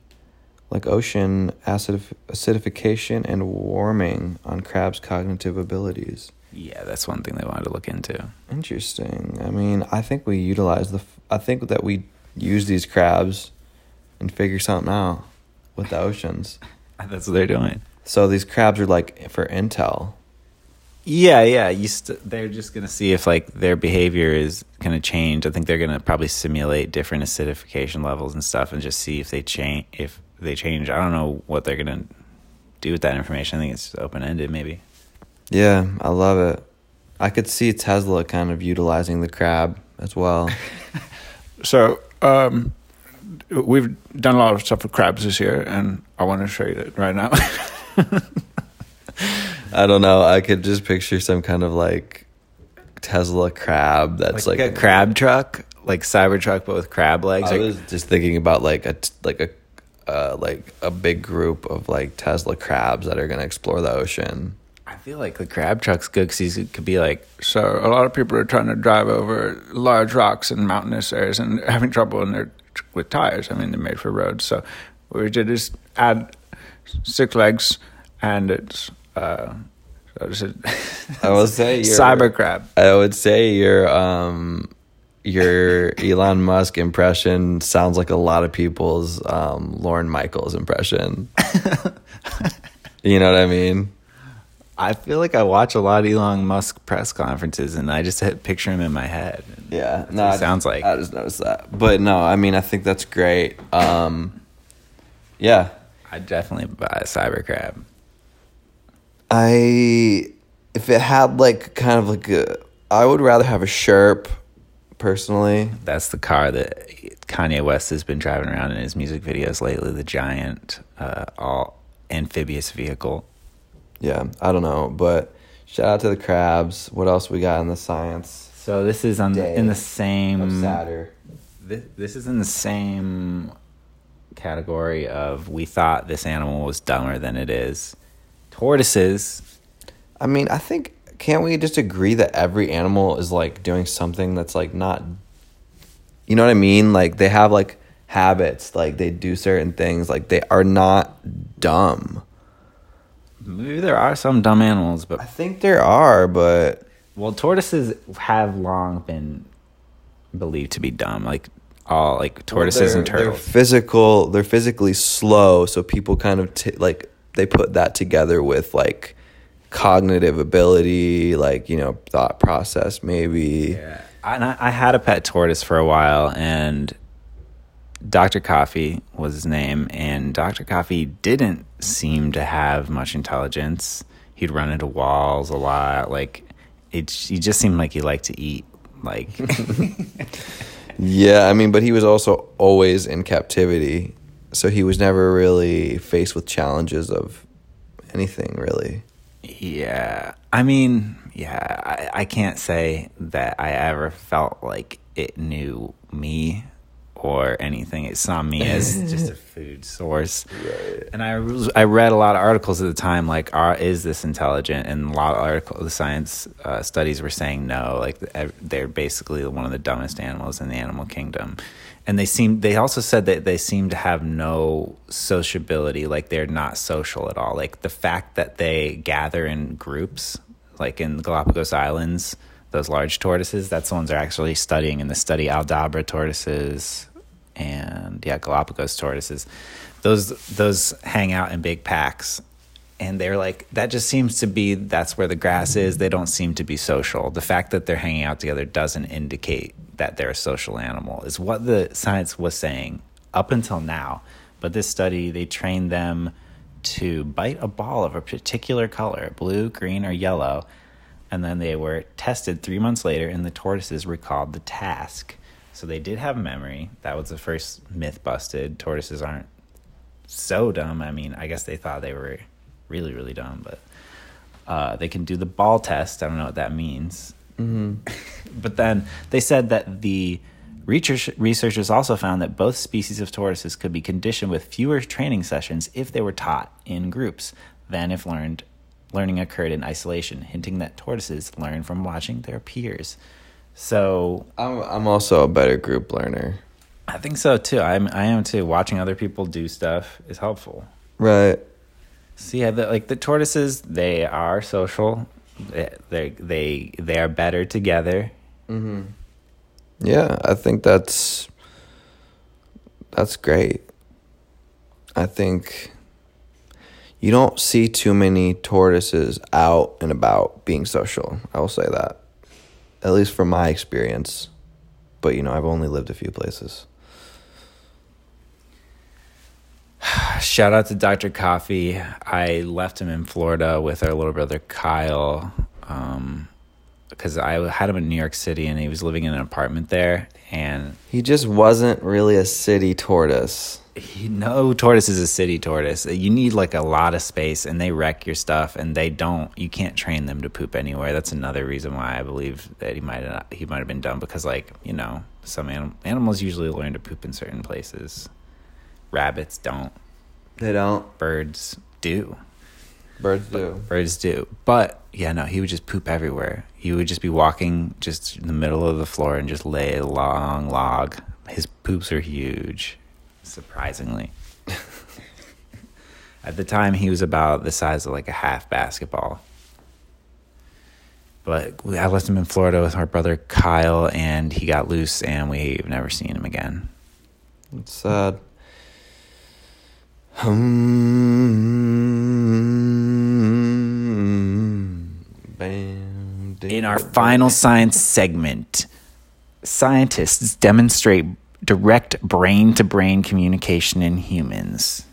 like ocean acidif- acidification and warming on crabs' cognitive abilities. Yeah, that's one thing they wanted to look into. Interesting. I mean, I think we utilize the. F- I think that we use these crabs and figure something out with the oceans. That's what they're doing. So these crabs are like for intel. Yeah, yeah. You st- they're just going to see if like their behavior is going to change. I think they're going to probably simulate different acidification levels and stuff, and just see if they change. If they change, I don't know what they're going to do with that information. I think it's open ended, maybe. Yeah, I love it. I could see Tesla kind of utilizing the crab as well. So um, we've done a lot of stuff with crabs this year, and I want to show you that right now. I don't know. I could just picture some kind of like Tesla crab that's like, like a crab truck, like Cybertruck, but with crab legs. I was just thinking about like a like a uh, like a big group of like Tesla crabs that are gonna explore the ocean. I feel like the crab truck's good because it could be like. So a lot of people are trying to drive over large rocks and mountainous areas and having trouble in their with tires. I mean, they're made for roads, so we did just add six legs and it's. Uh, I, should, I will say you're, cyber crab. I would say you're um, your Elon Musk impression sounds like a lot of people's um, Lauren Michaels impression. You know what I mean? I feel like I watch a lot of Elon Musk press conferences, and I just picture him in my head. Yeah, that's no, what it sounds like. I just noticed that. But no, I mean, I think that's great. Um, yeah. I'd definitely buy a cyber crab. I, if it had like kind of like a, I would rather have a Sherp, personally. That's the car that Kanye West has been driving around in his music videos lately, the giant, uh, all amphibious vehicle. Yeah, I don't know, but shout out to the crabs. What else we got in the science? So this is on the, in the same Saturn. This, this is in the same category of we thought this animal was dumber than it is. Tortoises. I mean, I think, can't we just agree that every animal is like doing something that's like not, you know what I mean? Like they have like habits, like they do certain things, like they are not dumb. Maybe there are some dumb animals, but I think there are, but well, tortoises have long been believed to be dumb, like all like tortoises well, and turtles. They're physical, they're physically slow, so people kind of t- like they put that together with like cognitive ability, like, you know, thought process maybe. Yeah. I I had a pet tortoise for a while, and Doctor Coffee was his name, and Doctor Coffee didn't seem to have much intelligence. He'd run into walls a lot. Like, it, he just seemed like he liked to eat. Like, yeah, I mean, but he was also always in captivity, so he was never really faced with challenges of anything, really. Yeah, I mean, yeah, I, I can't say that I ever felt like it knew me or anything. It saw me as just a food source. Right. And I, I read a lot of articles at the time, like, are, is this intelligent? And a lot of articles, the science uh, studies were saying no. Like, they're basically one of the dumbest animals in the animal kingdom. And they seem, they also said that they seem to have no sociability. Like, they're not social at all. Like, the fact that they gather in groups, like in the Galapagos Islands, those large tortoises, that's the ones they're actually studying in the study, Aldabra tortoises. And yeah, Galapagos tortoises, those those hang out in big packs, and they're like, that just seems to be, that's where the grass is. They don't seem to be social. The fact that they're hanging out together doesn't indicate that they're a social animal, is what the science was saying up until now. But this study, they trained them to bite a ball of a particular color, blue, green, or yellow, and then they were tested three months later, and the tortoises recalled the task. So they did have memory. That was the first myth busted. Tortoises aren't so dumb. I mean, I guess they thought they were really, really dumb, but uh, they can do the ball test. I don't know what that means. Mm-hmm. But then they said that the research- researchers also found that both species of tortoises could be conditioned with fewer training sessions if they were taught in groups than if learned learning occurred in isolation, hinting that tortoises learn from watching their peers. So I'm I'm also a better group learner. I think so too. I'm I am too. Watching other people do stuff is helpful. Right. So yeah, the, like the tortoises, they are social. They they they, they are better together. Mm-hmm. Yeah, I think that's that's great. I think you don't see too many tortoises out and about being social. I will say that. At least from my experience. But, you know, I've only lived a few places. Shout out to Doctor Coffee. I left him in Florida with our little brother Kyle. Um, because I had him in New York City, and he was living in an apartment there. And he just wasn't really a city tortoise. He, no tortoise is a city tortoise. You need like a lot of space, and they wreck your stuff, and they don't, you can't train them to poop anywhere. That's another reason why I believe that he might have, he might have been dumb, because like, you know, some anim- animals usually learn to poop in certain places. Rabbits don't. They don't. Birds do. Birds do. Birds do. But yeah, no, he would just poop everywhere. He would just be walking just in the middle of the floor and just lay a long log. His poops are huge. Surprisingly. At the time, he was about the size of like a half basketball. But I left him in Florida with our brother Kyle, and he got loose, and we've never seen him again. It's sad. In our final science segment, scientists demonstrate direct brain-to-brain communication in humans.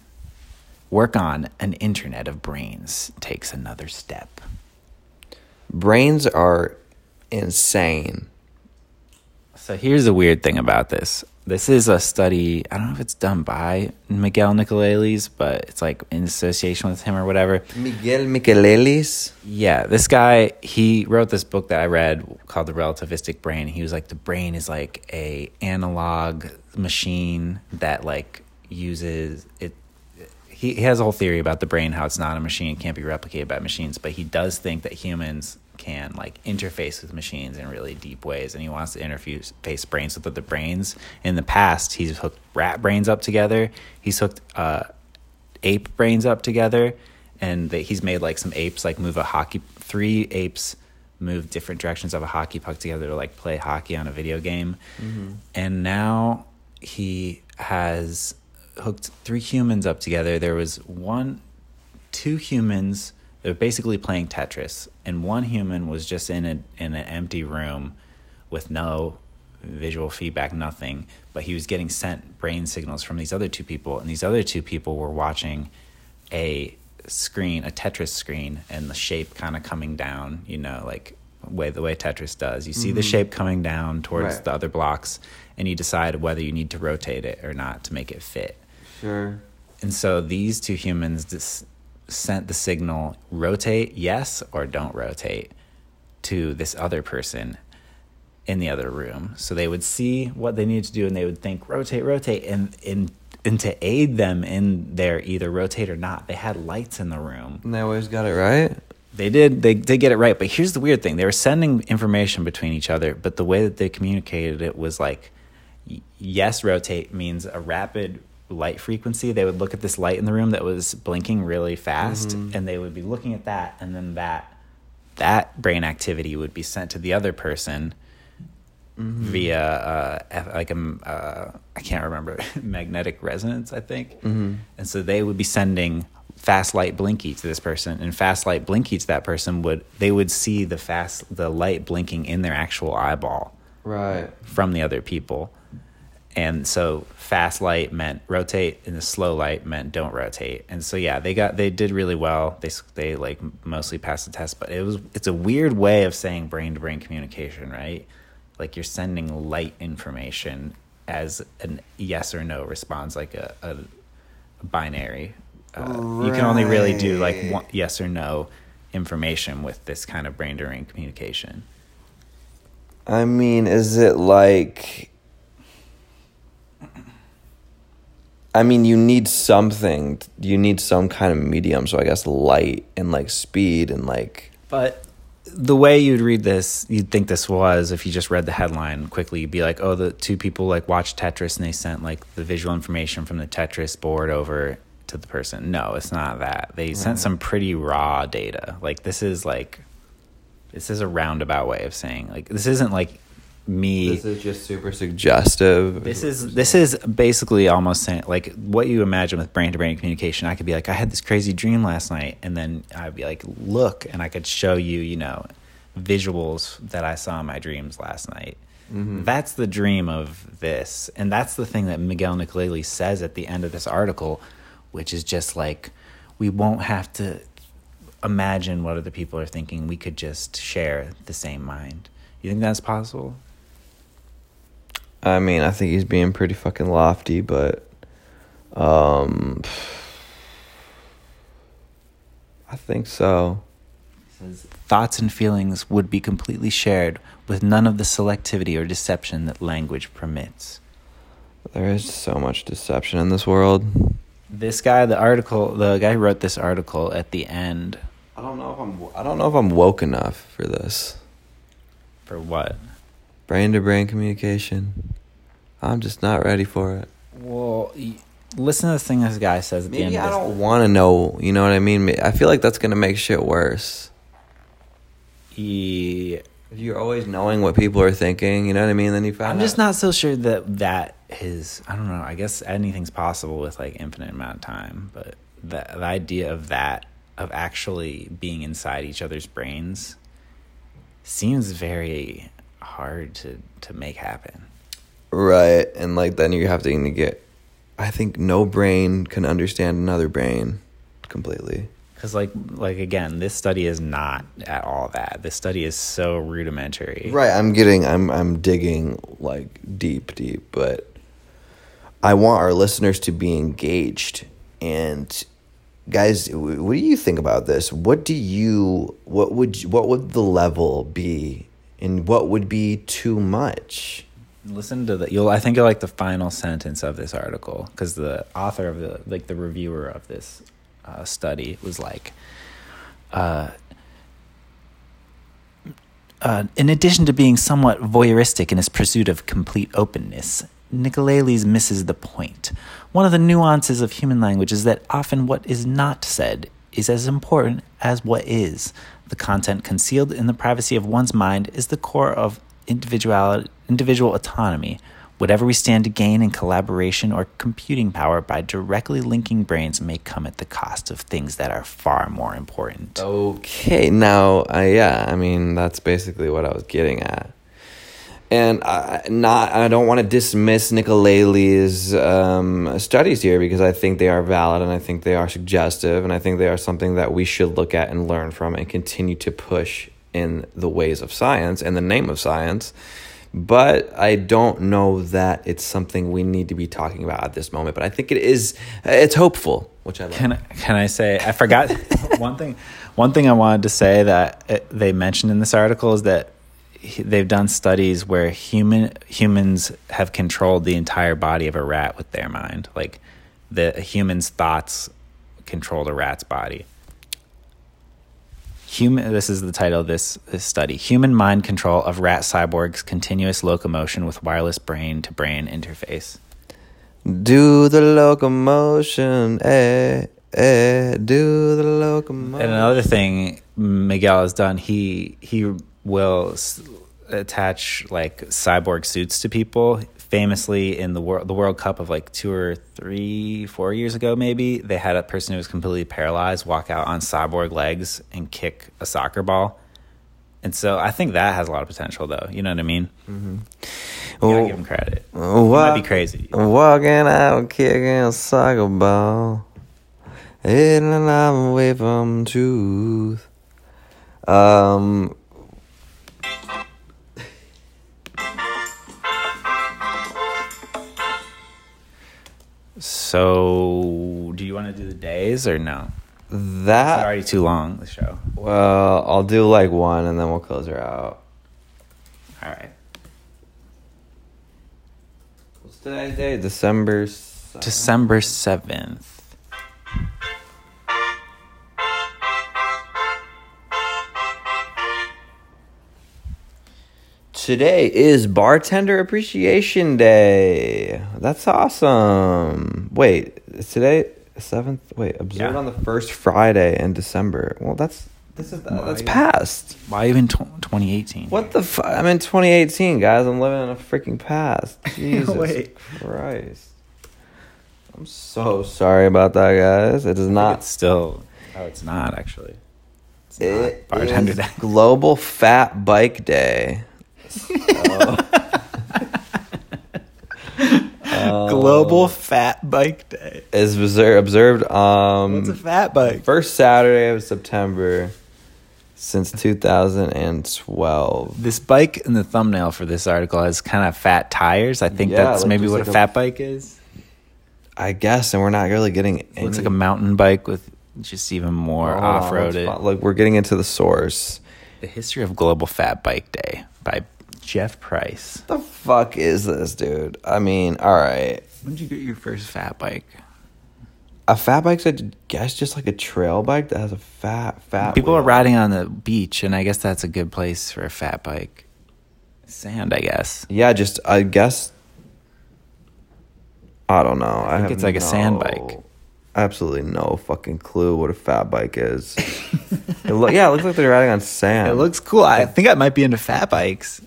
Work on an internet of brains takes another step. Brains are insane. So here's the weird thing about this. This is a study, I don't know if it's done by Miguel Nicolelis, but it's like in association with him or whatever. Miguel Nicolelis? Yeah, this guy, he wrote this book that I read called The Relativistic Brain. He was like, the brain is like a analog machine that like uses it. He has a whole theory about the brain, how it's not a machine, can't be replicated by machines, but he does think that humans can like interface with machines in really deep ways, and he wants to interface brains with other brains. In the past, he's hooked rat brains up together. He's hooked uh, ape brains up together, and that he's made like some apes like move a hockey. Three apes move different directions of a hockey puck together to like play hockey on a video game, mm-hmm. and now he has hooked three humans up together. There was one, two humans that were basically playing Tetris, and one human was just in a in an empty room with no visual feedback, nothing. But he was getting sent brain signals from these other two people, and these other two people were watching a screen, a Tetris screen, and the shape kind of coming down, you know, like way the way Tetris does. You see mm-hmm. the shape coming down towards right. the other blocks, and you decide whether you need to rotate it or not to make it fit. Sure. And so these two humans dis- sent the signal, rotate yes or don't rotate, to this other person in the other room. So they would see what they needed to do, and they would think, rotate, rotate. And, and, and to aid them in their either rotate or not, they had lights in the room. And they always got it right? They did. They did get it right. But here's the weird thing. They were sending information between each other, but the way that they communicated it was like, yes, rotate means a rapid light frequency. They would look at this light in the room that was blinking really fast, mm-hmm. and they would be looking at that, and then that that brain activity would be sent to the other person mm-hmm. via uh, like a uh, I can't remember magnetic resonance, I think. Mm-hmm. And so they would be sending fast light blinky to this person, and fast light blinky to that person. Would they would see the fast the light blinking in their actual eyeball, right, from the other people. And so fast light meant rotate, and the slow light meant don't rotate. And so yeah, they got they did really well. They they like mostly passed the test, but it was it's a weird way of saying brain to brain communication, right? Like you're sending light information as a yes or no response, like a, a, a binary. Uh, right. You can only really do like one, yes or no information with this kind of brain to brain communication. I mean, is it like? I mean, you need something. You need some kind of medium. So I guess light and like speed and like. But the way you'd read this, you'd think this was, if you just read the headline quickly, you'd be like, oh, the two people like watched Tetris and they sent like the visual information from the Tetris board over to the person. No, it's not that. They right. sent some pretty raw data. Like this is like, this is a roundabout way of saying like, this isn't like. Me this is just super suggestive. This is this is basically almost saying like what you imagine with brain to brain communication. I could be like, I had this crazy dream last night, and then I'd be like, look, and I could show you you know visuals that I saw in my dreams last night. Mm-hmm. That's the dream of this, and that's the thing that Miguel Nicolelis says at the end of this article, which is just like, we won't have to imagine what other people are thinking. We could just share the same mind. You think that's possible? I mean, I think he's being pretty fucking lofty, but um, I think so. He says, thoughts and feelings would be completely shared with none of the selectivity or deception that language permits. There is so much deception in this world. This guy, the article, the guy who wrote this article at the end. I don't know if I'm. I don't know if I'm woke enough for this. For what? Brain-to-brain communication. I'm just not ready for it. Well, listen to this thing this guy says at Maybe the end of I this. Maybe I don't want to know, you know what I mean? I feel like that's going to make shit worse. Yeah. You're always knowing what people are thinking, you know what I mean? Then you find I'm just out. Not so sure that that is, I don't know, I guess anything's possible with like infinite amount of time, but the, the idea of that, of actually being inside each other's brains seems very hard to, to make happen. Right, and like then you have to get, I think no brain can understand another brain completely. Because, like, like again, this study is not at all that. This study is so rudimentary. Right, I'm getting, I'm I'm digging, like, deep, deep. But I want our listeners to be engaged. And, guys, what do you think about this? What do you, what would, what would the level be? And what would be too much? Listen to the, you'll, I think you'll like the final sentence of this article. Because the author of the, like, the reviewer of this Uh, study was like, uh, uh, in addition to being somewhat voyeuristic in his pursuit of complete openness, Nicolelis misses the point. One of the nuances of human language is that often what is not said is as important as what is. The content concealed in the privacy of one's mind is the core of individual individual autonomy. Whatever we stand to gain in collaboration or computing power by directly linking brains may come at the cost of things that are far more important. Okay, now, uh, yeah, I mean, that's basically what I was getting at. And I, not, I don't want to dismiss Nicolelis' um, studies here because I think they are valid and I think they are suggestive and I think they are something that we should look at and learn from and continue to push in the ways of science and the name of science. But I don't know that it's something we need to be talking about at this moment. But I think it is, it's hopeful, which I love. Can I, can I say, I forgot one thing. One thing I wanted to say that they mentioned in this article is that they've done studies where human humans have controlled the entire body of a rat with their mind. Like the human's thoughts controlled a rat's body. Human. This is the title of this, this study. Human mind control of rat cyborgs, continuous locomotion with wireless brain-to-brain interface. Do the locomotion, eh, eh, do the locomotion. And another thing Miguel has done, he he will attach, like, cyborg suits to people. Famously, in the, wor- the World Cup of, like, two or three, four years ago, maybe, they had a person who was completely paralyzed walk out on cyborg legs and kick a soccer ball. And so I think that has a lot of potential, though. You know what I mean? Mm-hmm. You gotta oh, give him credit. Oh, walk, that'd be crazy. Walking out, kicking a soccer ball. Hidden away from truth. Um... So, do you want to do the days or no? That's already too long, the show. Well, I'll do like one and then we'll close her out. All right. What's today's day? December seventh. December seventh. Today is Bartender Appreciation Day. That's awesome. Wait, is today seventh? Wait, observed yeah. on the first Friday in December. Well, that's this is uh, that's past. Why even twenty eighteen? What the fuck? I'm in twenty eighteen, guys. I'm living in a freaking past. Jesus Wait. Christ. I'm so sorry about that, guys. It is not. It's still. Oh, it's not actually. It's not it Bartender is Day. Global Fat Bike Day. So. um, Global Fat Bike Day is observed. Um, What's a fat bike? First Saturday of September since two thousand twelve. This bike in the thumbnail for this article has kind of fat tires. I think yeah, that's like maybe what like a fat a, bike is. I guess, and we're not really getting it. Any... Looks like a mountain bike with just even more oh, off-roaded. Look, we're getting into the source. The history of Global Fat Bike Day by Jeff Price. The fuck is this, dude? I mean, all right. When did you get your first fat bike? A fat bike's, I guess, just like a trail bike that has a fat, fat. People wheel. Are riding on the beach, and I guess that's a good place for a fat bike. Sand, I guess. Yeah, just, I guess. I don't know. I, I think it's like no, a sand bike. absolutely no fucking clue what a fat bike is. it lo- yeah, it looks like they're riding on sand. It looks cool. I think I might be into fat bikes.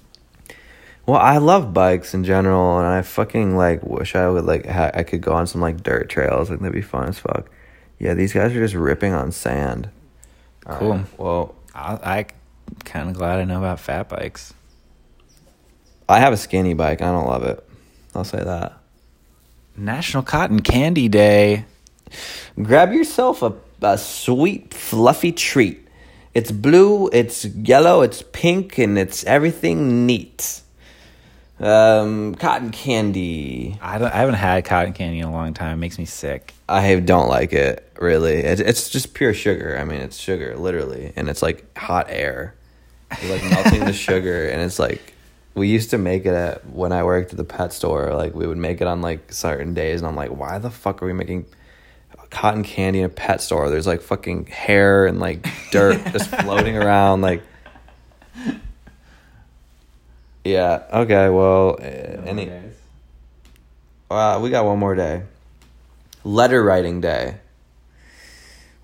Well, I love bikes in general, and I fucking like wish I would like ha- I could go on some like dirt trails. Like that'd be fun as fuck. Yeah, these guys are just ripping on sand. Cool. Um, well, I, I kind of glad I know about fat bikes. I have a skinny bike. I don't love it. I'll say that. National Cotton Candy Day. Grab yourself a, a sweet, fluffy treat. It's blue, it's yellow, it's pink, and it's everything neat. Um, cotton candy. I, don't, I haven't had cotton candy in a long time. It makes me sick. I don't like it, really. It, it's just pure sugar. I mean, it's sugar, literally. And it's like hot air. You're like melting the sugar, and it's like... We used to make it at, when I worked at the pet store, like we would make it on like certain days, and I'm like, why the fuck are we making cotton candy in a pet store? There's like fucking hair and like dirt just floating around. Like, yeah, okay, well, uh, any, uh, we got one more day. Letter writing day.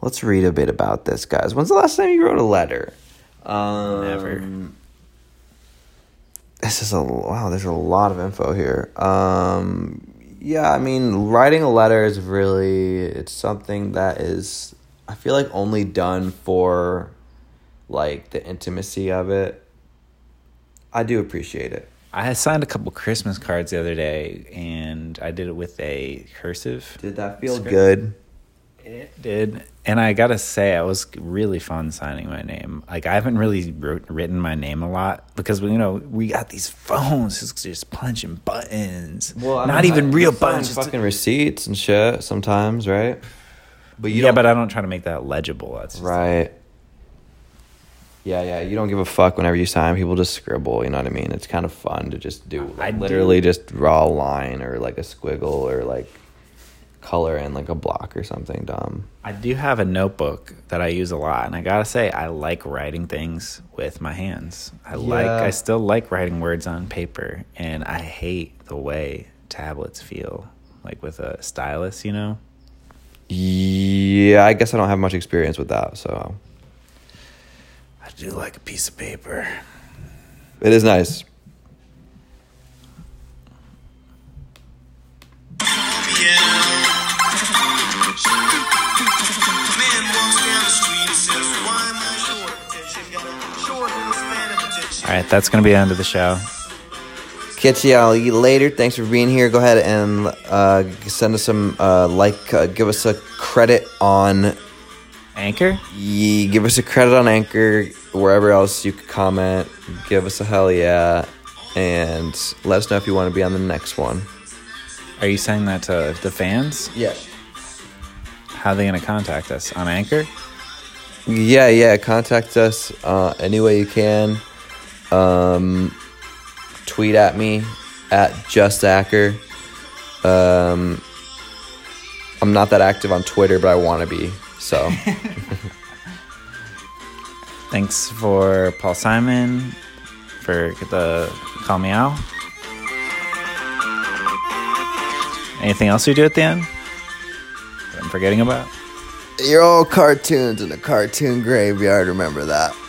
Let's read a bit about this, guys. When's the last time you wrote a letter? Um, Never. This is a wow, there's a lot of info here. Um, yeah, I mean, writing a letter is really, it's something that is, I feel like, only done for, like, the intimacy of it. I do appreciate it. I signed a couple Christmas cards the other day, and I did it with a cursive. Did that feel script. Good? It did. And I gotta say, I was really fun signing my name. Like, I haven't really wrote, written my name a lot because, you know, we got these phones just, just punching buttons. Well, I Not mean, even I, real buttons. Just fucking receipts and shit sometimes, right? But you yeah, don't, but I don't try to make that legible. That's just right. Like, yeah, yeah. You don't give a fuck whenever you sign. People just scribble. You know what I mean? It's kind of fun to just do. Like, I literally do. Just draw a line or like a squiggle or like... color in like a block or something dumb. I do have a notebook that I use a lot, and I gotta say, I like writing things with my hands. I yeah. like I still like writing words on paper, and I hate the way tablets feel like with a stylus, you know? Yeah, I guess I don't have much experience with that, so I do like a piece of paper. It is nice. All right, that's going to be the end of the show. Catch y'all later. Thanks for being here. Go ahead and uh, send us some uh, like. Uh, give us a credit on Anchor. Yeah, give us a credit on Anchor. Wherever else you could comment, give us a hell yeah, and let us know if you want to be on the next one. Are you saying that to the fans? Yeah. How are they going to contact us on Anchor? Yeah, yeah. Contact us uh, any way you can. Um, tweet at me at JustAcker. Um, I'm not that active on Twitter, but I want to be. So, thanks for Paul Simon for the call me out. Anything else we do at the end that I'm forgetting about? You're all cartoons in a cartoon graveyard. Remember that.